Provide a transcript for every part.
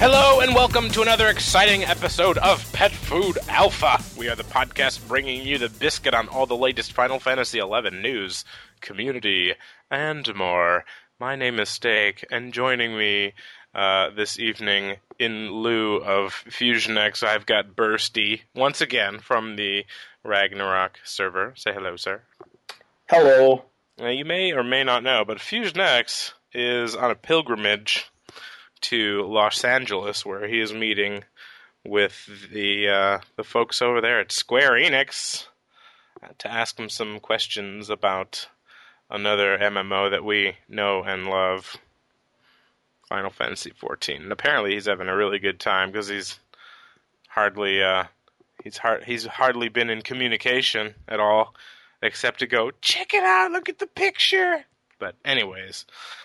Hello and welcome to another exciting episode of Pet Food Alpha. We are the podcast bringing you the biscuit on all the latest Final Fantasy XI news, community, and more. My name is Steak, and joining me this evening in lieu of Fusion X, I've got Bursty, once again from the Ragnarok server. Say hello, sir. Hello. Now, you may or may not know, but Fusion X is on a pilgrimage to Los Angeles, where he is meeting with the folks over there at Square Enix to ask him some questions about another MMO that we know and love, Final Fantasy XIV. And apparently, he's having a really good time because he's hardly been in communication at all, except to go check it out, look at the picture. But anyways,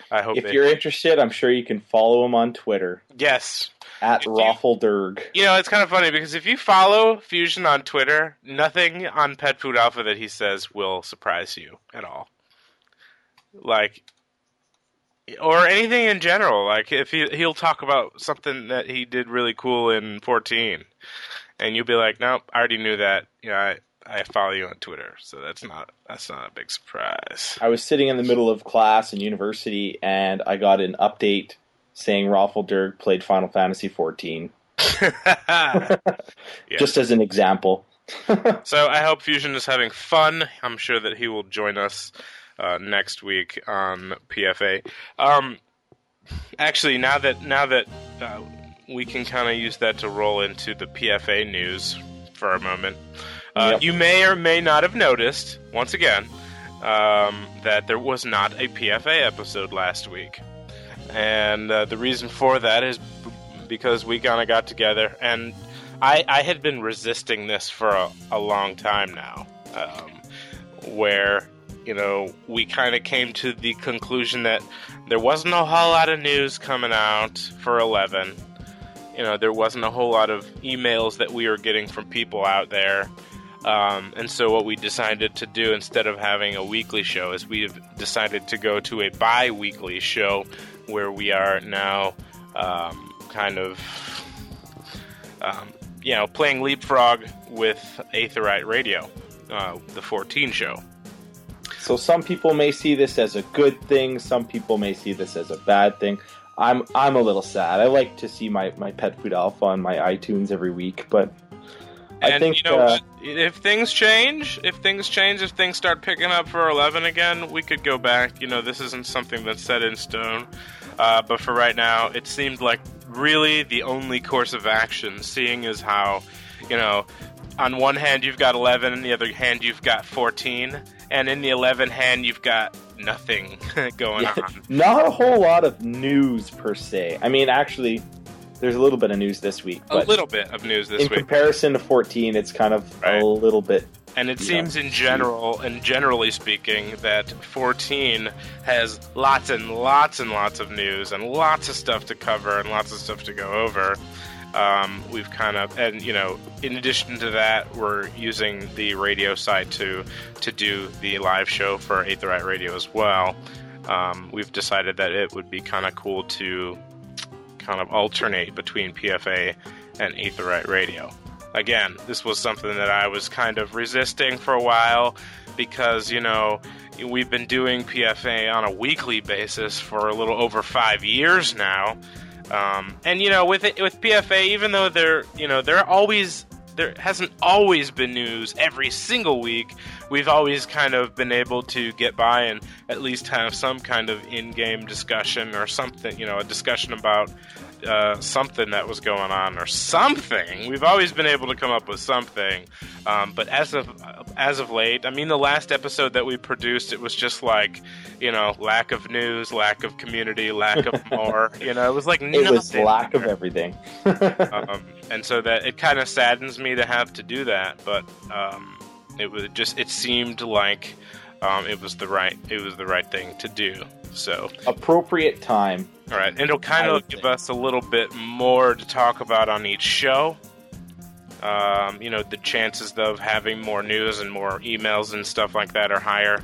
I hope if you're interested, I'm sure you can follow him on Twitter. Yes, at Raffle Durg. You know, it's kind of funny because if you follow Fusion on Twitter, nothing on Pet Food Alpha that he says will surprise you at all. Like, or anything in general. Like, if he'll talk about something that he did really cool in 14, and you'll be like, nope, I already knew that. You know, I follow you on Twitter, so that's not a big surprise. I was sitting in the middle of class in university, and I got an update saying Raffle Durg played Final Fantasy XIV. Yeah. Just as an example. So I hope Fusion is having fun. I'm sure that he will join us next week on PFA. Actually, now that we can kind of use that to roll into the PFA news for a moment. Yep. You may or may not have noticed, once again, that there was not a PFA episode last week. And the reason for that is because we kind of got together, and I had been resisting this for a long time now, where, you know, we kind of came to the conclusion that there wasn't a whole lot of news coming out for 11. You know, there wasn't a whole lot of emails that we were getting from people out there. And so what we decided to do instead of having a weekly show is we've decided to go to a bi-weekly show where we are now playing leapfrog with Aetherite Radio, the 14 show. So some people may see this as a good thing. Some people may see this as a bad thing. I'm a little sad. I like to see my Pet Food Alpha on my iTunes every week, but... And, I think, you know, if things start picking up for 11 again, we could go back. You know, this isn't something that's set in stone. But for right now, it seemed like really the only course of action, seeing as how, you know, on one hand you've got 11, on the other hand you've got 14, and in the 11 hand you've got nothing going on. Not a whole lot of news, per se. I mean, actually... There's a little bit of news this week. But a little bit of news this week. In comparison to 14, it's kind of a little bit... And it seems in general, and generally speaking, that 14 has lots and lots and lots of news and lots of stuff to cover and lots of stuff to go over. We've kind of... And, you know, in addition to that, we're using the radio site to do the live show for Aetherite Radio as well. We've decided that it would be kind of cool to... kind of alternate between PFA and Aetherite Radio. Again, this was something that I was kind of resisting for a while because, you know, we've been doing PFA on a weekly basis for a little over 5 years now. And, you know, with PFA, even though there hasn't always been news every single week, we've always kind of been able to get by and at least have some kind of in-game discussion or something, you know, a discussion about something that was going on or something. We've always been able to come up with something. But as of late, I mean, the last episode that we produced, it was just like, you know, lack of news, lack of community, lack of more. You know, it was like nothing. It was lack of everything. And so that it kind of saddens me to have to do that, but it seemed like it was the right thing to do. So appropriate time. All right, and it'll kind of give us a little bit more to talk about on each show. You know, the chances of having more news and more emails and stuff like that are higher.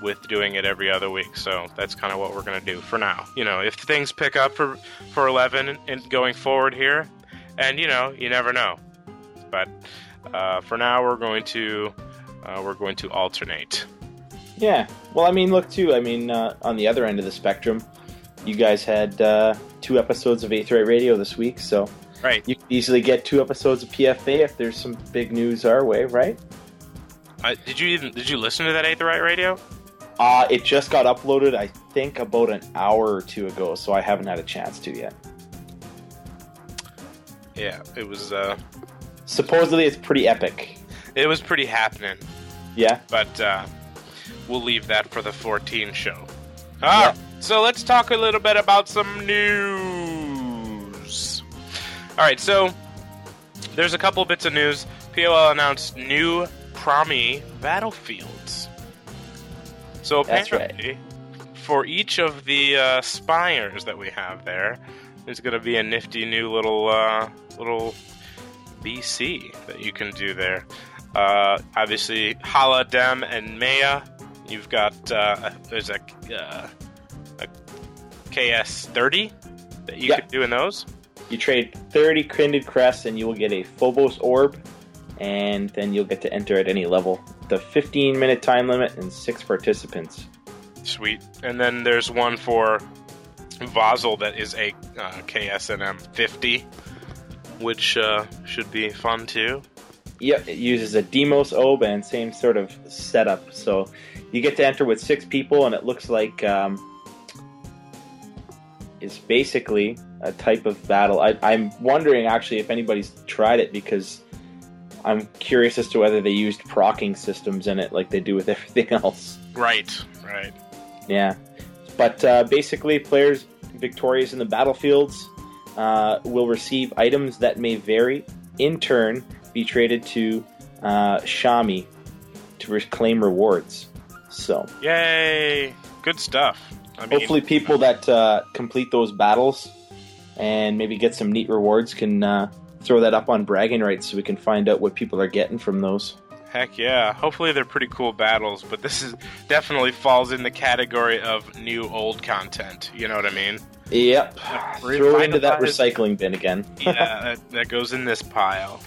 with doing it every other week, so that's kind of what we're going to do for now. You know, if things pick up for 11 and going forward here, and, you know, you never know. But for now, we're going to alternate. Yeah. Well, I mean, look, too, I mean, on the other end of the spectrum, you guys had 2 episodes of Aetherite Radio this week, so right. You can easily get 2 episodes of PFA if there's some big news our way, right? Did you listen to that Aetherite Radio? It just got uploaded, I think, about an hour or two ago, so I haven't had a chance to yet. Yeah, it was... supposedly, it's pretty epic. It was pretty happening. Yeah. But we'll leave that for the 14 show. Ah, yeah. So let's talk a little bit about some news. All right, so there's a couple bits of news. POL announced new Promi battlefields. So apparently, right. For each of the spires that we have there, there's going to be a nifty new little BC that you can do there. Obviously, Hala, Dem, and Maya. You've got there's a KS30 that you can do in those. You trade 30 Kindred Crests, and you will get a Phobos Orb. And then you'll get to enter at any level. The 15-minute time limit and 6 participants. Sweet. And then there's one for Vozel that is a KSNM 50, which should be fun too. Yep, it uses a Deimos Obe and same sort of setup. So you get to enter with 6 people, and it looks like it's basically a type of battle. I'm wondering actually if anybody's tried it, because I'm curious as to whether they used procking systems in it like they do with everything else. Right. Yeah. But basically, players victorious in the battlefields will receive items that may vary, in turn, be traded to Shami to reclaim rewards. So. Yay! Good stuff. Hopefully people that complete those battles and maybe get some neat rewards can... throw that up on bragging rights so we can find out what people are getting from those. Heck yeah. Hopefully they're pretty cool battles, but this is definitely falls in the category of new old content. You know what I mean? Yep. Throw into that recycling bin again. Yeah, that goes in this pile.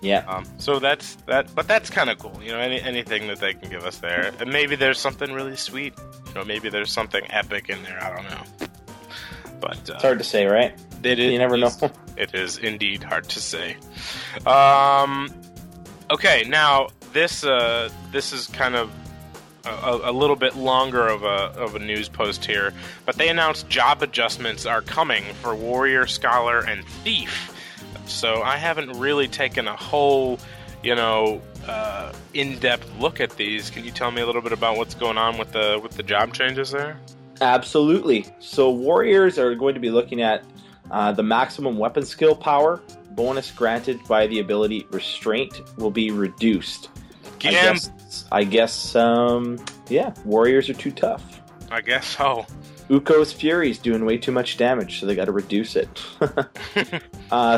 Yeah. So that's that, but that's kind of cool. You know, anything that they can give us there. And maybe there's something really sweet. You know, maybe there's something epic in there. I don't know. But it's hard to say, right? You never know. It is indeed hard to say. Okay, now this is kind of a little bit longer of a news post here, but they announced job adjustments are coming for Warrior, Scholar, and Thief. So I haven't really taken a whole, in-depth look at these. Can you tell me a little bit about what's going on with the job changes there? Absolutely. So warriors are going to be looking at the maximum weapon skill power. Bonus granted by the ability Restraint will be reduced. I guess, warriors are too tough. I guess so. Uko's Fury's doing way too much damage, so they got to reduce it.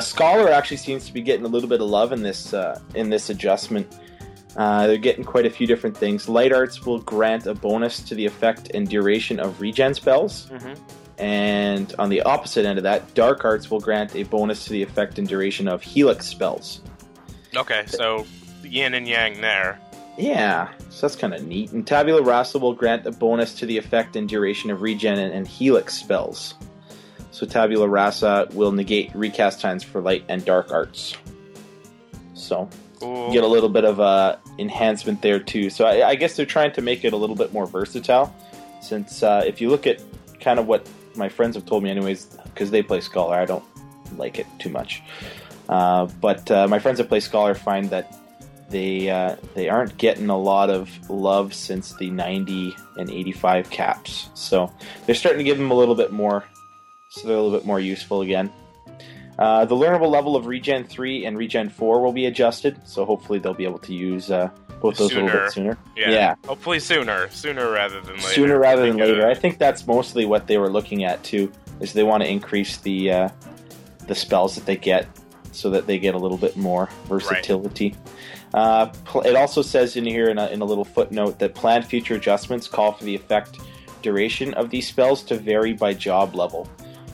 Scholar actually seems to be getting a little bit of love in this adjustment. They're getting quite a few different things. Light Arts will grant a bonus to the effect and duration of regen spells. Mm-hmm. And on the opposite end of that, Dark Arts will grant a bonus to the effect and duration of Helix spells. Okay, so yin and yang there. Yeah, so that's kind of neat. And Tabula Rasa will grant a bonus to the effect and duration of regen and Helix spells. So Tabula Rasa will negate recast times for Light and Dark Arts. So... Cool. Get a little bit of enhancement there too. So I guess they're trying to make it a little bit more versatile, since if you look at kind of what my friends have told me anyways, because they play Scholar, I don't like it too much. But my friends that play Scholar find that they aren't getting a lot of love since the 90 and 85 caps. So they're starting to give them a little bit more, so they're a little bit more useful again. The learnable level of Regen 3 and Regen 4 will be adjusted, so hopefully they'll be able to use both those a little bit sooner. Yeah. Hopefully sooner. Sooner rather than later. Sooner rather than later. I think that's mostly what they were looking at, too, is they want to increase the spells that they get so that they get a little bit more versatility. It also says in here in a little footnote that planned future adjustments call for the effect duration of these spells to vary by job level,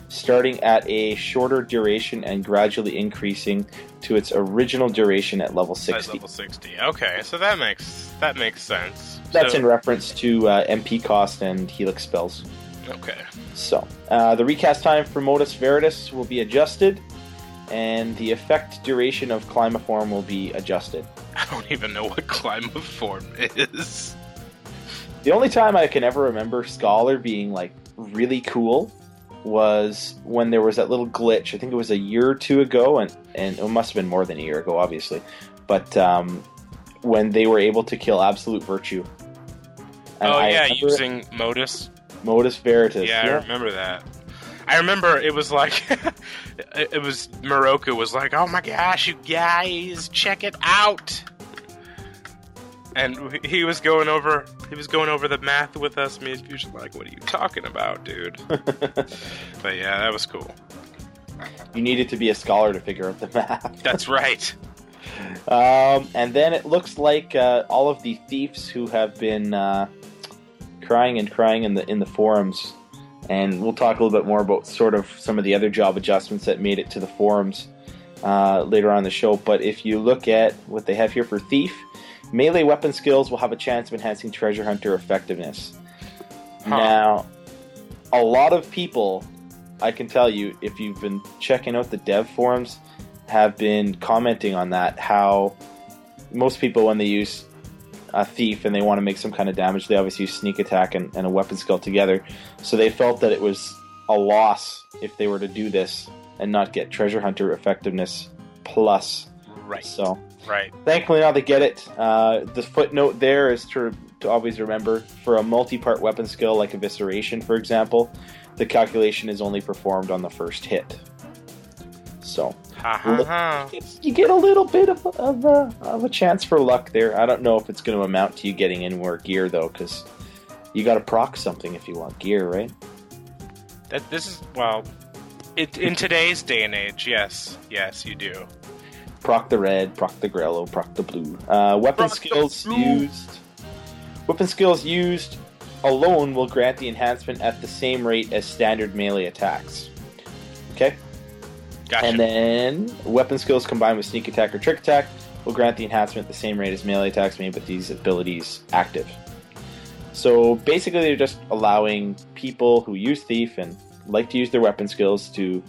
starting at a shorter duration and gradually increasing to its original duration at level 60. At level 60. Okay, so that makes sense. That's in reference to MP cost and Helix spells. Okay. So, the recast time for Modus Veritas will be adjusted, and the effect duration of Climaform will be adjusted. I don't even know what Climaform is. The only time I can ever remember Scholar being, like, really cool was when there was that little glitch. I think it was a year or two ago, and it must have been more than a year ago, obviously. But when they were able to kill Absolute Virtue. And using Modus. Modus Veritas. Yeah, I remember that. I remember it was like, it was Moroku was like, oh my gosh, you guys, check it out. And he was going over the math with us. Me and Fusion like, what are you talking about, dude? But yeah, that was cool. You needed to be a scholar to figure out the math. That's right. And then it looks like all of the thieves who have been crying in the forums, and we'll talk a little bit more about sort of some of the other job adjustments that made it to the forums later on in the show. But if you look at what they have here for Thief, melee weapon skills will have a chance of enhancing Treasure Hunter effectiveness. Now, a lot of people, I can tell you, if you've been checking out the dev forums, have been commenting on that, how most people, when they use a thief and they want to make some kind of damage, they obviously use sneak attack and a weapon skill together. So they felt that it was a loss if they were to do this and not get Treasure Hunter effectiveness plus. Right. So, right. Thankfully now they get it. The footnote there is to always remember, for a multi-part weapon skill like Evisceration, for example, the calculation is only performed on the first hit. So you get a little bit of a chance for luck there. I don't know if it's going to amount to you getting anywhere gear, though, because you got to proc something if you want gear, right? In today's day and age, yes, you do. Proc the red, proc the grello, proc the blue. Weapon skills used alone will grant the enhancement at the same rate as standard melee attacks. Okay. Gotcha. And then weapon skills combined with sneak attack or trick attack will grant the enhancement at the same rate as melee attacks made with these abilities active. So basically they're just allowing people who use Thief and like to use their weapon skills to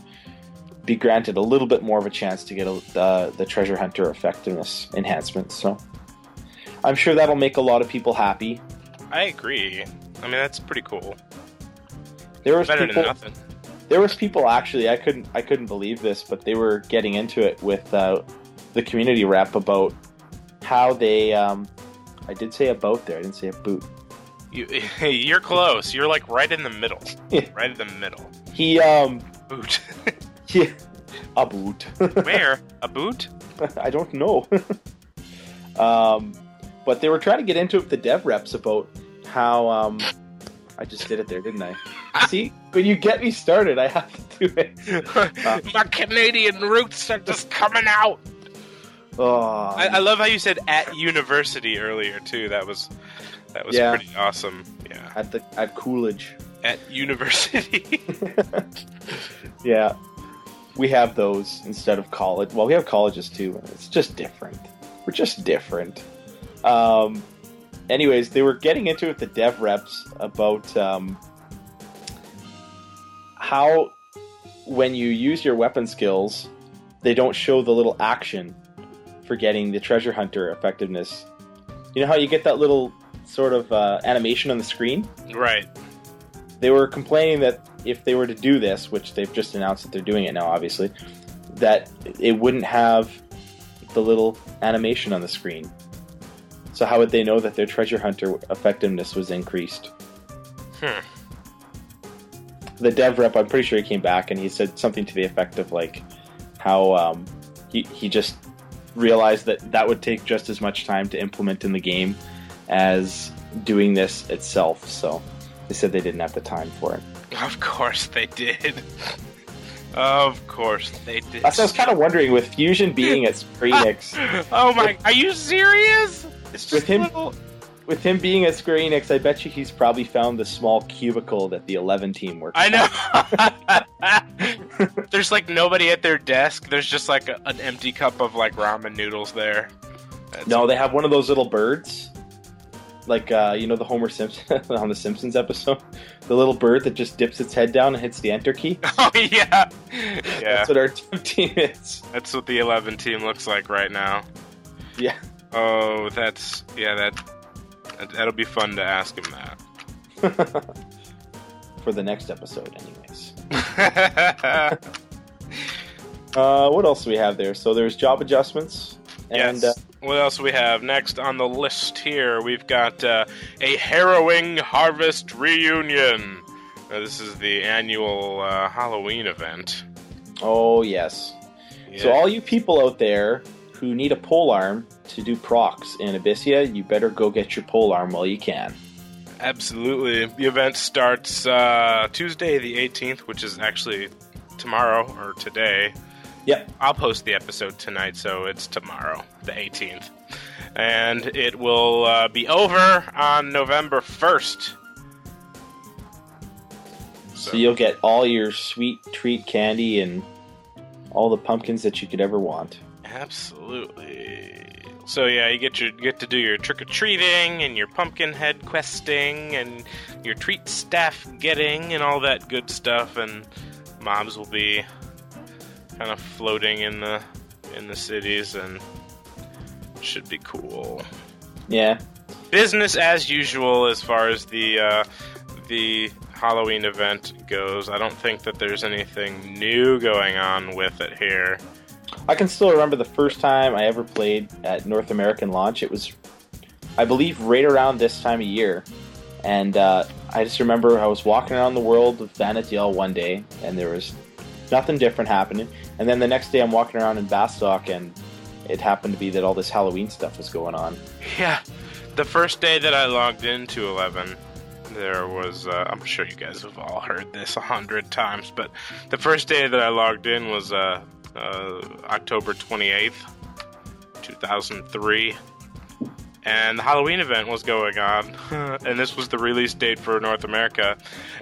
be granted a little bit more of a chance to get the Treasure Hunter effectiveness enhancement. So I'm sure that'll make a lot of people happy. I agree. I mean, that's pretty cool. Better than nothing. There was people actually, I couldn't believe this, but they were getting into it with the community rep about how they. I did say about there. I didn't say a boot. You're close. You're like right in the middle. Yeah. Right in the middle. He boot. Yeah, a boot. Where a boot? I don't know. But they were trying to get into it with the dev reps about how. I just did it there, didn't I? See, when you get me started, I have to do it. My Canadian roots are just coming out. Oh, I love how you said at university earlier too. That was pretty awesome. Yeah, at Coolidge at university. Yeah, we have those instead of college. Well, we have colleges too. It's just different. We're just different. Anyways, they were getting into it with the dev reps about how when you use your weapon skills, they don't show the little action for getting the Treasure Hunter effectiveness. You know how you get that little sort of animation on the screen? Right. They were complaining that if they were to do this, which they've just announced that they're doing it now, obviously, that it wouldn't have the little animation on the screen. So how would they know that their Treasure Hunter effectiveness was increased? The dev rep, I'm pretty sure he came back and he said something to the effect of like how he just realized that would take just as much time to implement in the game as doing this itself. So they said they didn't have the time for it. Of course they did. Of course they did. I was kind of wondering, with Fusion being at Square Enix... oh my... Are you serious? It's just with him being at Square Enix, I bet you he's probably found the small cubicle that the 11 team works on. I know! There's, like, nobody at their desk. There's just, like, an empty cup of, like, ramen noodles there. That's no, they have one of those little birds. Like, you know, the Homer Simpson on the Simpsons episode? The little bird that just dips its head down and hits the enter key? Oh, yeah. That's what our team is. That's what the 11 team looks like right now. Yeah. Oh, that's... Yeah, that'll be fun to ask him that. For the next episode, anyways. What else do we have there? So there's job adjustments. And, yes. What else do we have next on the list here? We've got a harrowing harvest reunion. This is the annual Halloween event. Oh, yes. Yeah. So all you people out there who need a polearm to do procs in Abyssea, you better go get your polearm while you can. Absolutely. The event starts Tuesday the 18th, which is actually tomorrow or today. Yep. I'll post the episode tonight, so it's tomorrow, the 18th. And it will be over on November 1st. So you'll get all your sweet treat candy and all the pumpkins that you could ever want. Absolutely. So yeah, you get to do your trick-or-treating and your pumpkin head questing and your treat staff getting and all that good stuff, and mobs will be kind of floating in the cities, and should be cool. Yeah. Business as usual as far as the Halloween event goes. I don't think that there's anything new going on with it here. I can still remember the first time I ever played at North American launch. It was, I believe, right around this time of year. And I just remember I was walking around the world with Vanadiel one day, and there was nothing different happening. And then the next day I'm walking around in Bastok, and it happened to be that all this Halloween stuff was going on. Yeah. The first day that I logged into 11, there was... I'm sure you guys have all heard this 100 times, but the first day that I logged in was October 28th, 2003. And the Halloween event was going on, and this was the release date for North America.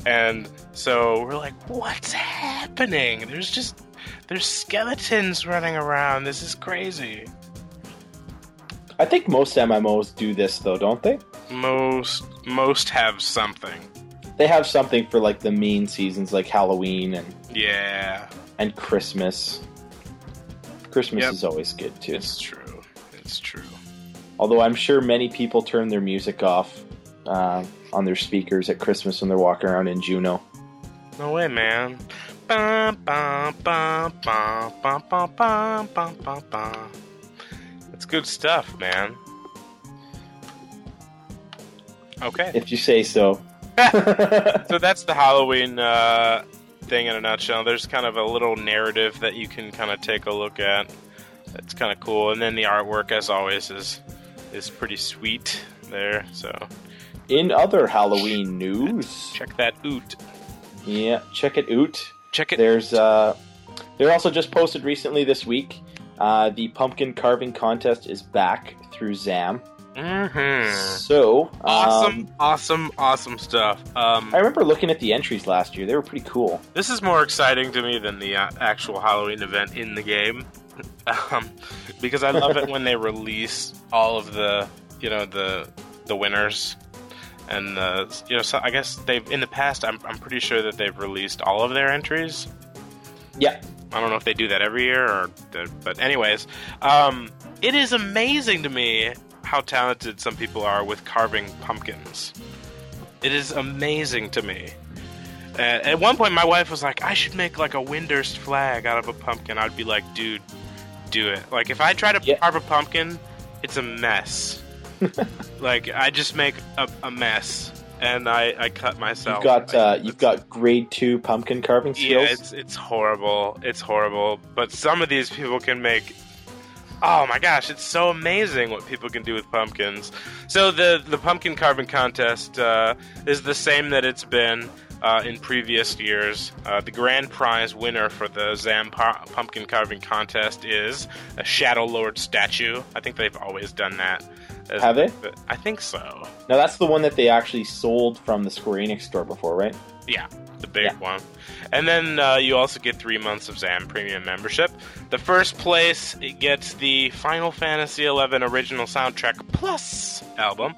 And so we're like, what's happening? There's skeletons running around. This is crazy. I think most MMOs do this, though, don't they? Most have something. They have something for, like, the main seasons, like Halloween and... Yeah. And Christmas. Christmas is always good, too. It's true. It's true. Although I'm sure many people turn their music off on their speakers at Christmas when they're walking around in Juneau. No way, man. That's good stuff, man. Okay. If you say so. So that's the Halloween thing in a nutshell. There's kind of a little narrative that you can kind of take a look at. It's kind of cool. And then the artwork, as always, is pretty sweet there. So, in other Halloween news, check that out. Yeah, check it out. Check it. They're also just posted recently this week. The pumpkin carving contest is back through Zam. Mm-hmm. So awesome stuff. I remember looking at the entries last year; they were pretty cool. This is more exciting to me than the actual Halloween event in the game. Because I love it when they release all of the, you know, the winners, and you know, so I guess they've in the past. I'm pretty sure that they've released all of their entries. Yeah, I don't know if they do that every year or, but anyways, it is amazing to me how talented some people are with carving pumpkins. It is amazing to me. At one point, my wife was like, "I should make like a Windurst flag out of a pumpkin." I'd be like, "Dude, do it!" Like, if I try to carve a pumpkin, it's a mess. Like, I just make a mess, and I cut myself. You've got grade 2 pumpkin carving skills. Yeah, it's horrible. It's horrible. But some of these people can make. Oh my gosh, it's so amazing what people can do with pumpkins. So the pumpkin carving contest is the same that it's been. in previous years. The grand prize winner for the Zam pumpkin carving contest is a Shadow Lord statue. I think they've always done that. Have they? I think so. Now, that's the one that they actually sold from the Square Enix store before, right? Yeah, the big one. And then you also get 3 months of Zam Premium membership. The first place gets the Final Fantasy XI original soundtrack plus album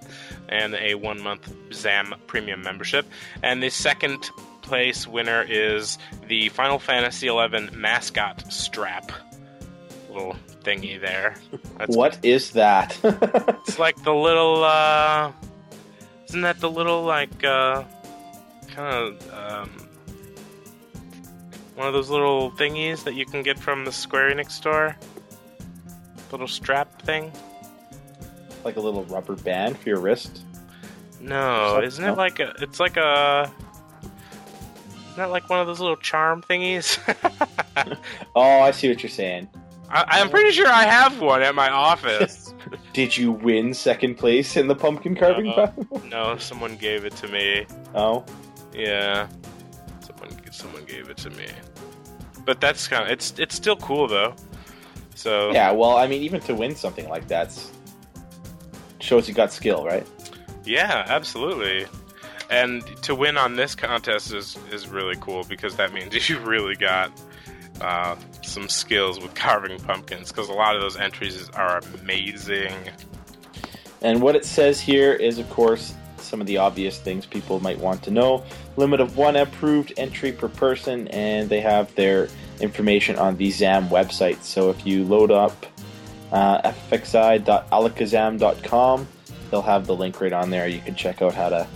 and a 1 month Zam Premium membership. And the second place winner is the Final Fantasy XI mascot strap. Little thingy there. Is that? It's like the little, isn't that the little, like, kind of, one of those little thingies that you can get from the Square Enix store? Little strap thing? Like a little rubber band for your wrist? No, isn't it like a, it's like a, isn't that like one of those little charm thingies? Oh, I see what you're saying. I'm pretty sure I have one at my office. Did you win second place in the pumpkin carving battle? No, someone gave it to me. Oh? Yeah. Someone gave it to me. But that's kind of... It's still cool, though. So... Yeah, well, I mean, even to win something like that shows you got skill, right? Yeah, absolutely. And to win on this contest is really cool, because that means you really got... some skills with carving pumpkins, because a lot of those entries are amazing. And what it says here is, of course, some of the obvious things people might want to know. Limit of one approved entry per person, and they have their information on the Zam website. So if you load up ffxi.alakazam.com, they'll have the link right on there. You can check out how to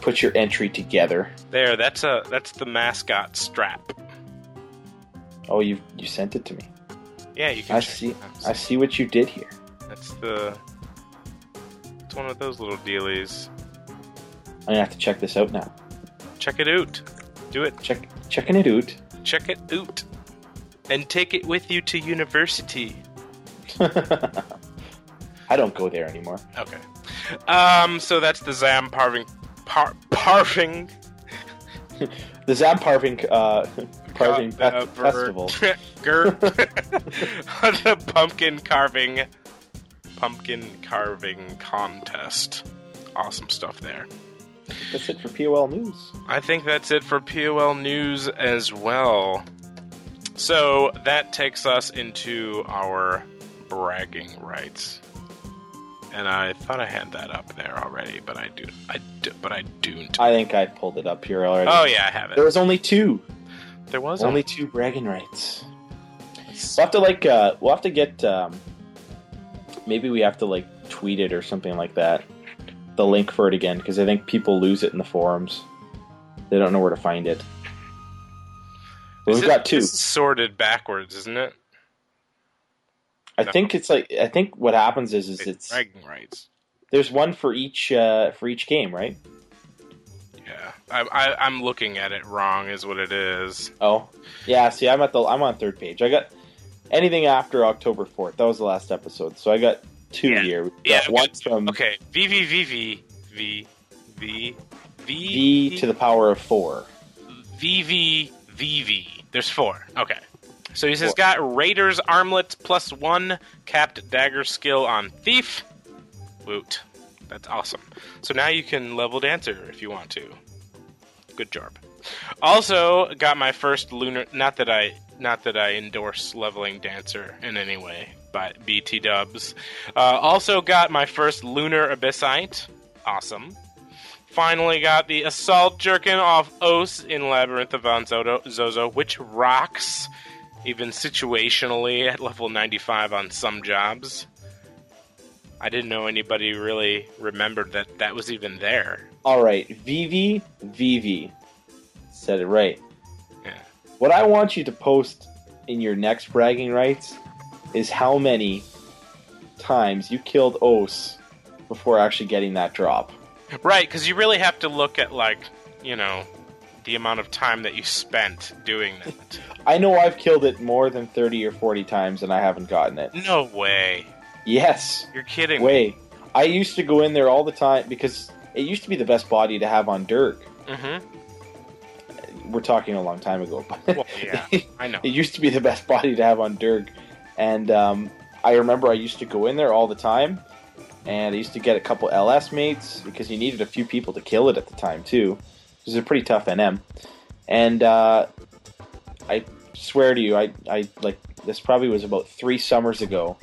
put your entry together. There, that's the mascot strap. Oh, you sent it to me. Yeah, you can. I see what you did here. It's one of those little dealies. I'm gonna have to check this out now. Check it out. Do it. Checking it out. Check it out, and take it with you to university. I don't go there anymore. Okay. So that's the Zam parving. The Zam parving. Carving festival. The pumpkin carving contest. Awesome stuff there. That's it for POL news. I think that's it for POL news as well. So that takes us into our bragging rights. And I thought I had that up there already, but I don't. I think I pulled it up here already. Oh yeah, I have it. There was only two. There was only two bragging rights. We'll have to get. Maybe we have to tweet it or something like that. The link for it again, because I think people lose it in the forums. They don't know where to find it. But we've got two. It's sorted backwards, isn't it? I think it's like. I think what happens is it's bragging rights. There's one for each game, right? Yeah, I'm looking at it wrong, is what it is. Oh, yeah. See, I'm on third page. I got anything after October 4th. That was the last episode, so I got two here. Okay. V to the power of 4. V. There's 4. Okay. So he says got Raider's Armlet plus 1 capped dagger skill on Thief. Woot. That's awesome. So now you can level Dancer if you want to. Good job. Also, got my first lunar... Not that I endorse leveling Dancer in any way, but BT dubs. Also got my first lunar Abyssite. Awesome. Finally got the Assault Jerkin off Ose in Labyrinth of Onzozo, which rocks, even situationally, at level 95 on some jobs. I didn't know anybody really remembered that was even there. All right, VV. Said it right. Yeah. What I want you to post in your next bragging rights is how many times you killed Ose before actually getting that drop. Right, because you really have to look at, the amount of time that you spent doing that. I know I've killed it more than 30 or 40 times and I haven't gotten it. No way. Yes. You're kidding. Wait. I used to go in there all the time because it used to be the best body to have on Dirk. Mm-hmm. we're talking a long time ago. But well, yeah, I know. It used to be the best body to have on Dirk. And I remember I used to go in there all the time. And I used to get a couple LS mates because you needed a few people to kill it at the time, too. It was a pretty tough NM. And I swear to you, I like this probably was about 3 summers ago.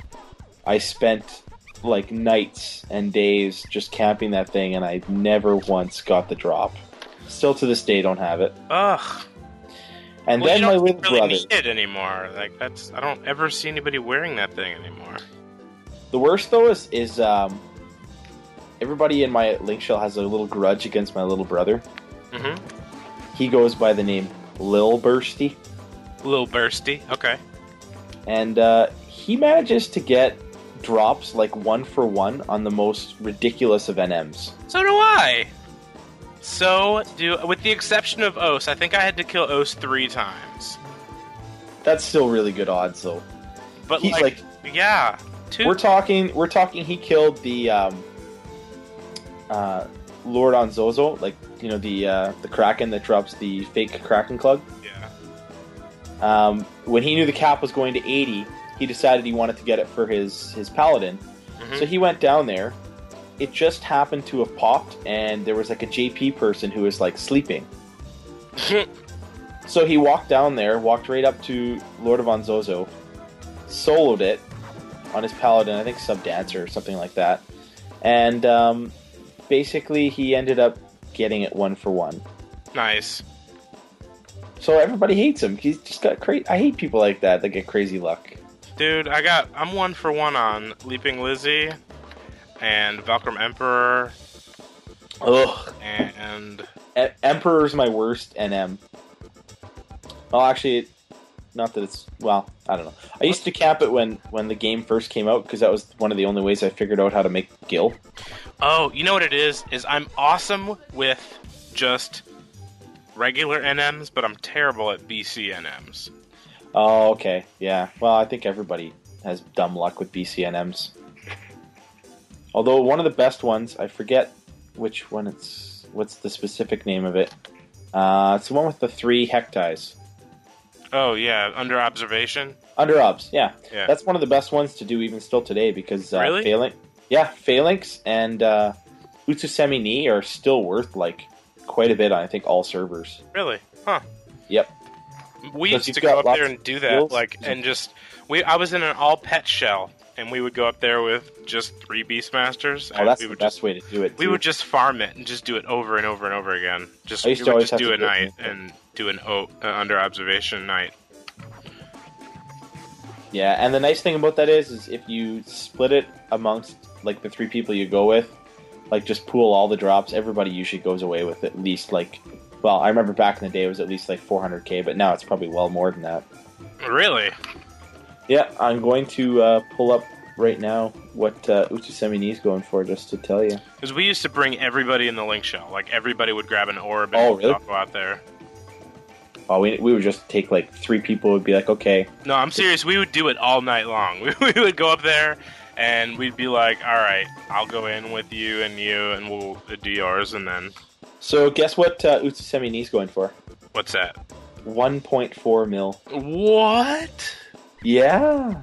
I spent like nights and days just camping that thing, and I never once got the drop. Still to this day, don't have it. Ugh. And well, then my little really brother. Need it anymore? Like that's I don't ever see anybody wearing that thing anymore. The worst though is everybody in my Linkshell has a little grudge against my little brother. Mm-hmm. He goes by the name Lil Bursty. Lil Bursty, okay. And he manages to get drops like 1-for-1 on the most ridiculous of NMs. So do I. With the exception of Ose, I think I had to kill Ose 3 times. That's still really good odds, though. But he's like yeah, 2. We're talking. He killed the Lord of Onzozo, like you know the Kraken that drops the fake Kraken Club. Yeah. When he knew the cap was going to 80, he decided he wanted to get it for his Paladin. Mm-hmm. So he went down there. It just happened to have popped, and there was like a JP person who was like sleeping. So he walked down there, walked right up to Lord of Onzozo, soloed it on his Paladin, I think sub dancer or something like that. And basically he ended up getting it 1-for-1. Nice. So everybody hates him. He's just got crazy. I hate people like that that get crazy luck. Dude, I'm 1-for-1 on Leaping Lizzie and Valkyrie Emperor. Ugh. And Emperor's my worst NM. Well, actually, not that it's well. I don't know. I used to cap it when the game first came out because that was one of the only ways I figured out how to make Gil. Oh, you know what it is? Is I'm awesome with just regular NMs, but I'm terrible at BC NMs. Oh, okay. Yeah. Well, I think everybody has dumb luck with BC NMs. Although one of the best ones, I forget which one it's... What's the specific name of it? It's the one with the 3 hecties. Oh, yeah. Under Observation? Under Obs, yeah. That's one of the best ones to do even still today because... really? Phalanx and Utsusemi Ni are still worth, like, quite a bit on, I think, all servers. Really? Huh. Yep. We used to go up there and do that, deals. I was in an all-pet shell, and we would go up there with just 3 Beastmasters. Oh, that's the best way to do it, too. We would just farm it and just do it over and over and over again. We would do a night and do an Under Observation night. Yeah, and the nice thing about that is if you split it amongst, like, the 3 people you go with, like, just pool all the drops, everybody usually goes away with at least, like... Well, I remember back in the day it was at least like 400k, but now it's probably well more than that. Really? Yeah, I'm going to pull up right now what Utsusemi Ni is going for, just to tell you. Because we used to bring everybody in the Linkshell. Like, everybody would grab an orb and go out there. Oh, we would just take like 3 people would be like, okay. No, I'm serious. We would do it all night long. We would go up there and we'd be like, all right, I'll go in with you and we'll do yours and then... So guess what Utsusemi Ni's going for? What's that? 1.4 mil. What? Yeah.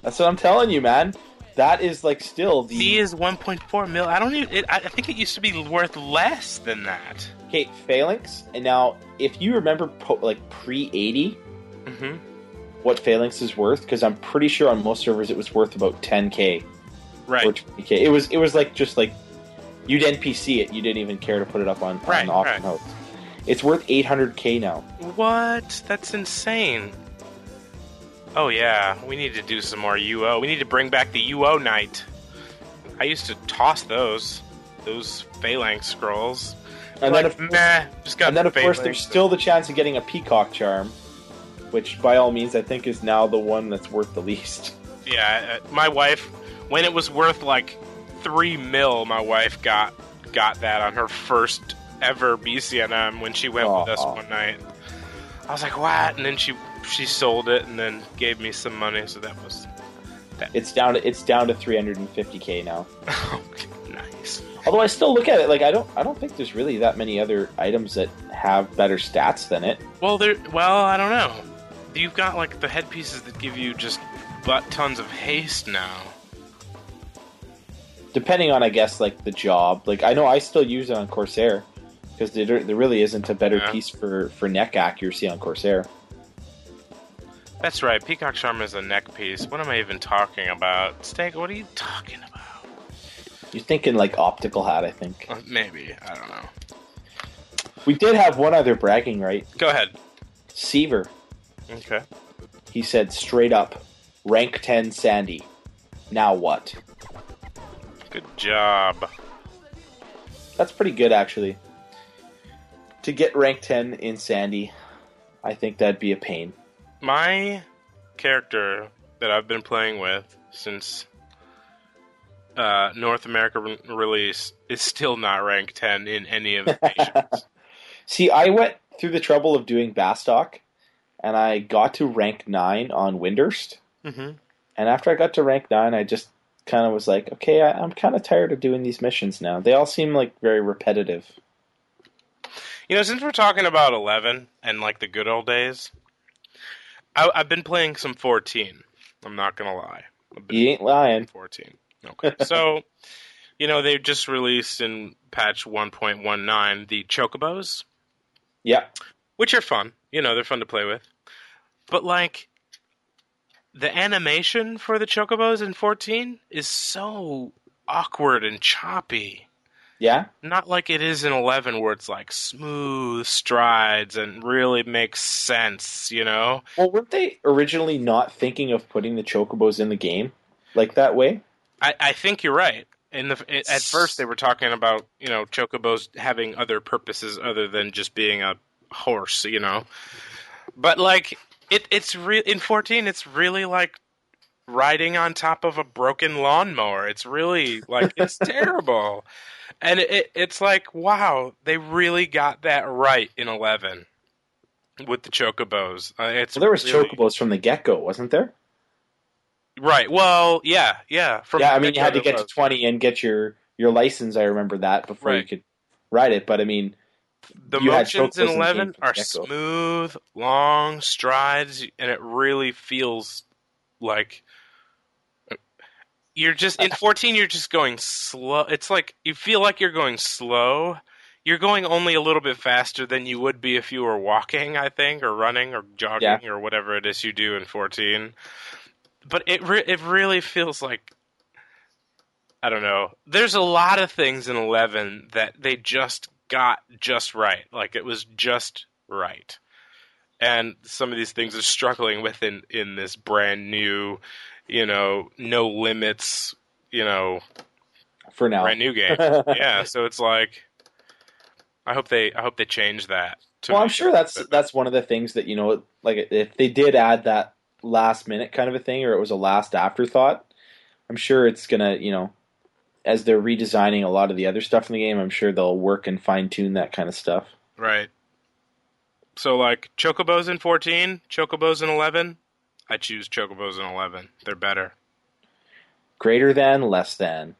That's what I'm telling you, man. That is like still the... He is 1.4 mil. I don't even... I think it used to be worth less than that. Okay, Phalanx. And now, if you remember pre-80, mm-hmm. what Phalanx is worth, because I'm pretty sure on most servers it was worth about 10k. Right. Or 20k. It was like just like... You'd NPC it. You didn't even care to put it up on the auction house. It's worth 800k now. What? That's insane. Oh, yeah. We need to do some more UO. We need to bring back the UO night. I used to toss those Phalanx scrolls. And then, of course, there's still the chance of getting a peacock charm, which, by all means, I think is now the one that's worth the least. Yeah. My wife, when it was worth, like... 3 mil, my wife got that on her first ever BCNM when she went with us one night. I was like, what? And then she sold it and then gave me some money. So that was that. It's down to 350k now. Okay, nice. Although I still look at it like I don't think there's really that many other items that have better stats than it. Well, I don't know. You've got like the headpieces that give you just butt tons of haste now. Depending on, I guess, like the job. Like I know I still use it on Corsair because there really isn't a better piece for neck accuracy on Corsair. That's right. Peacock Charm is a neck piece. What am I even talking about? Stag, what are you talking about? You're thinking like Optical Hat, I think. Maybe. I don't know. We did have one other bragging right. Go ahead. Seaver. Okay. He said straight up, rank 10 Sandy. Now what? Good job. That's pretty good, actually. To get rank 10 in Sandy, I think that'd be a pain. My character that I've been playing with since North America release is still not ranked 10 in any of the nations. See, I went through the trouble of doing Bastok, and I got to rank 9 on Windurst. Mm-hmm. And after I got to rank 9, I just kind of was like, okay, I'm kind of tired of doing these missions now. They all seem like very repetitive. You know, since we're talking about 11 and like the good old days... I've been playing some 14. I'm not going to lie. You ain't lying. 14. Okay. So, you know, they just released in patch 1.19 the Chocobos. Yeah. Which are fun. You know, they're fun to play with. But, like, the animation for the Chocobos in 14 is so awkward and choppy. Yeah? Not like it is in 11 where it's like smooth strides and really makes sense, you know? Well, weren't they originally not thinking of putting the Chocobos in the game like that way? I think you're right. At first they were talking about, you know, Chocobos having other purposes other than just being a horse, you know? But like, in 14 it's really like riding on top of a broken lawnmower. It's really like, it's terrible. And it's like, wow, they really got that right in 11 with the Chocobos. There was really... Chocobos from the get-go, wasn't there? Right. Well, yeah. I mean, you had to get to 20 and get your license. I remember that before you could ride it. But, I mean, the motions in 11 are smooth, long strides, and it really feels like... You're just in 14. You're just going slow. It's like you feel like you're going slow. You're going only a little bit faster than you would be if you were walking, I think, or running, or jogging, or whatever it is you do in 14. But it really feels like, I don't know. There's a lot of things in 11 that they just got just right. Like it was just right. And some of these things are struggling with in this brand new. You know, no limits, you know, for now, brand new game. Yeah, so it's like, I hope they change that. Well, I'm sure that's one of the things that, you know, like if they did add that last minute kind of a thing, or it was a last afterthought, I'm sure it's gonna, you know, as they're redesigning a lot of the other stuff in the game, I'm sure they'll work and fine tune that kind of stuff. Right. So like Chocobos in 14, Chocobos in 11. I choose Chocobos in 11. They're better. Greater than, less than.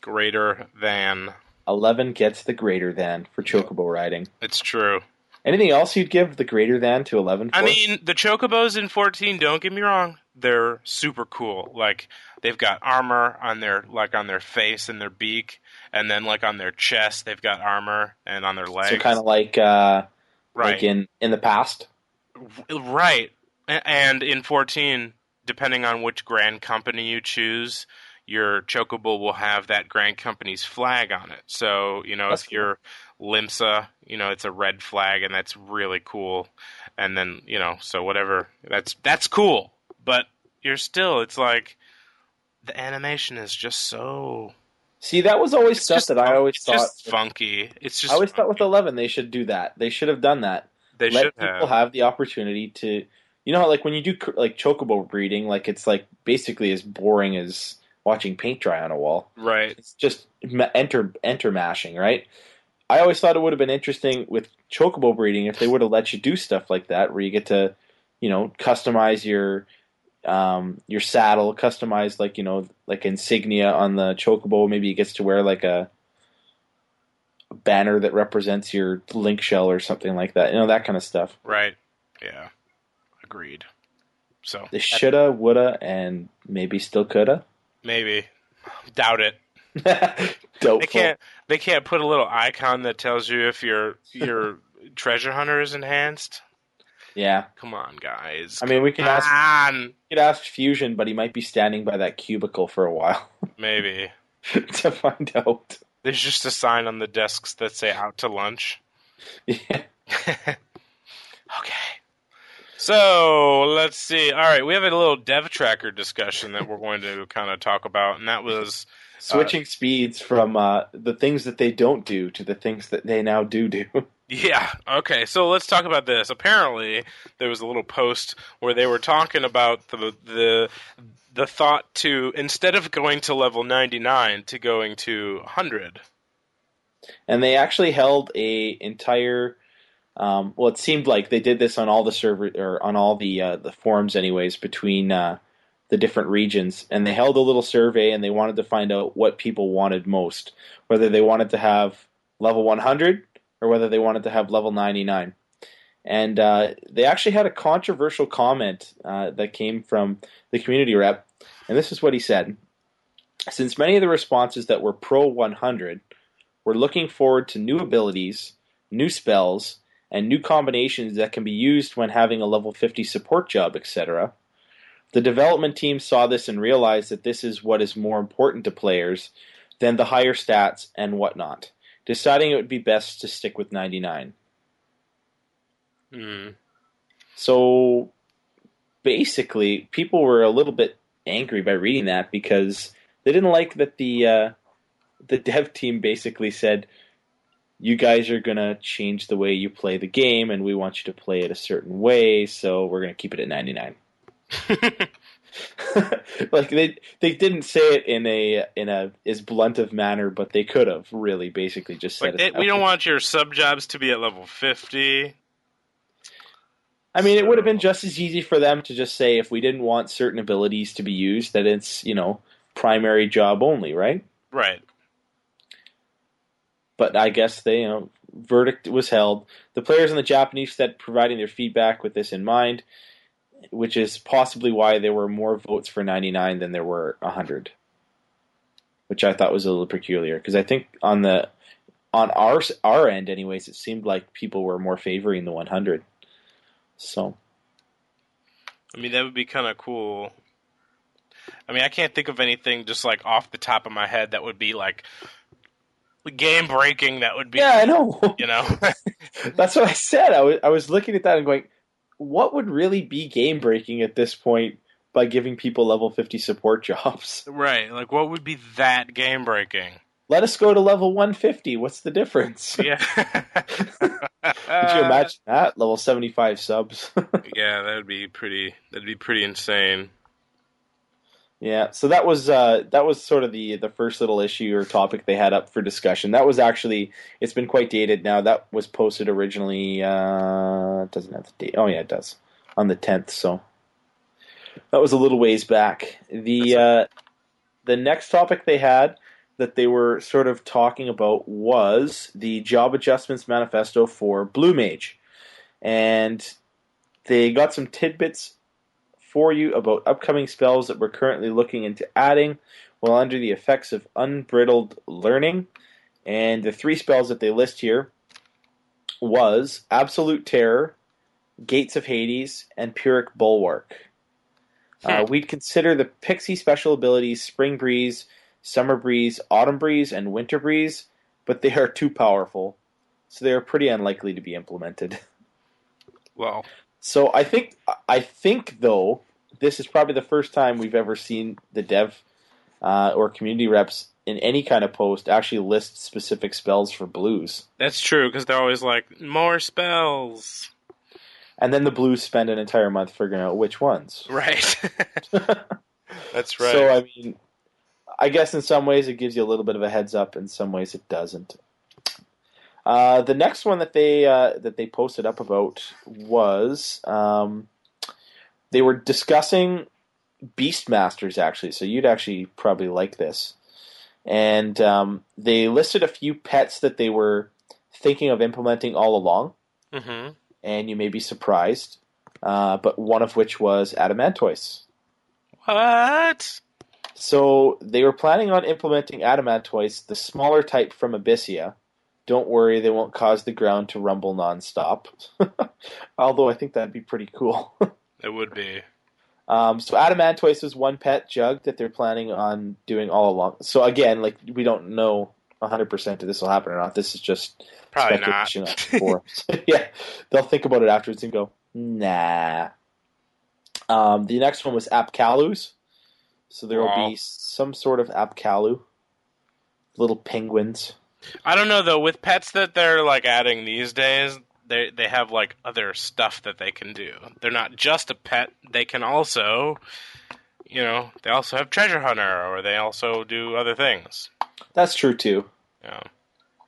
Greater than. 11 gets the greater than for Chocobo riding. It's true. Anything else you'd give the greater than to 11 for? I mean, the Chocobos in 14, don't get me wrong, they're super cool. Like, they've got armor on their face and their beak, and then, like, on their chest, they've got armor, and on their legs. So kind of like, right. Like in the past? Right. And in 14, depending on which Grand Company you choose, your Chocobo will have that Grand Company's flag on it. So, you know, that's if you're Limsa, you know, it's a red flag, and that's really cool. And then, you know, so whatever. That's cool. But you're still, it's like, the animation is just so... See, that was always stuff that I always thought... It's just funky. It's just I always thought with 11, they should do that. They should have done that. They should have. Let people have the opportunity to... You know, like when you do like Chocobo breeding, like it's like basically as boring as watching paint dry on a wall. Right. It's just enter mashing, right? I always thought it would have been interesting with Chocobo breeding if they would have let you do stuff like that, where you get to, you know, customize your saddle, customize like, you know, like insignia on the Chocobo. Maybe it gets to wear like a a banner that represents your Linkshell or something like that. You know, that kind of stuff. Right. Yeah. Agreed. So they shoulda, woulda, and maybe still coulda. Maybe. Doubt it. Doubtful. They can't put a little icon that tells you if your treasure hunter is enhanced. Yeah. Come on, guys. I mean, we could ask Fusion, but he might be standing by that cubicle for a while. Maybe. To find out. There's just a sign on the desks that say out to lunch. Yeah. Okay. So, let's see. All right, we have a little dev tracker discussion that we're going to kind of talk about, and that was... switching speeds from the things that they don't do to the things that they now do. Yeah, okay, so let's talk about this. Apparently, there was a little post where they were talking about the thought to, instead of going to level 99, to going to 100. And they actually held an entire... well, it seemed like they did this on all the server or on all the forums, anyways, between the different regions. And they held a little survey, and they wanted to find out what people wanted most, whether they wanted to have level 100 or whether they wanted to have level 99. And they actually had a controversial comment that came from the community rep, and this is what he said: "Since many of the responses that were pro 100 were looking forward to new abilities, new spells, and new combinations that can be used when having a level 50 support job, etc. The development team saw this and realized that this is what is more important to players than the higher stats and whatnot, deciding it would be best to stick with 99. Mm. So, basically, people were a little bit angry by reading that because they didn't like that the dev team basically said, you guys are going to change the way you play the game, and we want you to play it a certain way, so we're going to keep it at 99. Like, they didn't say it in a as blunt of manner, but they could have really basically just said it. We don't want your sub-jobs to be at level 50. I mean, so. It would have been just as easy for them to just say, if we didn't want certain abilities to be used, that it's, you know, primary job only, right? Right. But I guess they, you know, verdict was held. The players in the Japanese said providing their feedback with this in mind, which is possibly why there were more votes for 99 than there were 100, which I thought was a little peculiar. Because I think on our end, anyways, it seemed like people were more favoring the 100. So, I mean, that would be kind of cool. I mean, I can't think of anything just like off the top of my head that would be like game breaking. That would be, yeah, I know. You know, that's what I said. I was looking at that and going, what would really be game breaking at this point by giving people level 50 support jobs? Right. Like, what would be that game breaking? Let us go to level 150. What's the difference? Yeah. Could you imagine that? Level 75 subs. Yeah, that'd be pretty insane. Yeah, so that was sort of the first little issue or topic they had up for discussion. That was actually, it's been quite dated now. That was posted originally, it doesn't have the date. Oh yeah, it does, on the 10th, so that was a little ways back. The next topic they had that they were sort of talking about was the Job Adjustments Manifesto for Blue Mage. And they got some tidbits for you about upcoming spells that we're currently looking into adding while under the effects of unbridled learning. And the three spells that they list here was Absolute Terror, Gates of Hades, and Pyrrhic Bulwark. We'd consider the Pixie special abilities Spring Breeze, Summer Breeze, Autumn Breeze, and Winter Breeze, but they are too powerful, so they are pretty unlikely to be implemented. Well... so I think though, this is probably the first time we've ever seen the dev or community reps in any kind of post actually list specific spells for blues. That's true, because they're always like, more spells. And then the blues spend an entire month figuring out which ones. Right. That's right. So, I mean, I guess in some ways it gives you a little bit of a heads up, in some ways it doesn't. The next one that they posted up about was they were discussing Beastmasters, actually. So you'd actually probably like this. And they listed a few pets that they were thinking of implementing all along. Mm-hmm. And you may be surprised, but one of which was Adamantoise. What? So they were planning on implementing Adamantoise, the smaller type from Abyssea. Don't worry, they won't cause the ground to rumble nonstop. Although I think that'd be pretty cool. It would be. So Adamantoise is one pet, Jug, that they're planning on doing all along. So again, like, we don't know 100% if this will happen or not. This is just probably speculation. Not. Yeah, they'll think about it afterwards and go, nah. The next one was Apkalus. So there will be some sort of Apkalu. Little penguins. I don't know, though. With pets that they're, like, adding these days, they have, like, other stuff that they can do. They're not just a pet. They can also, you know, they also have Treasure Hunter, or they also do other things. That's true, too. Yeah.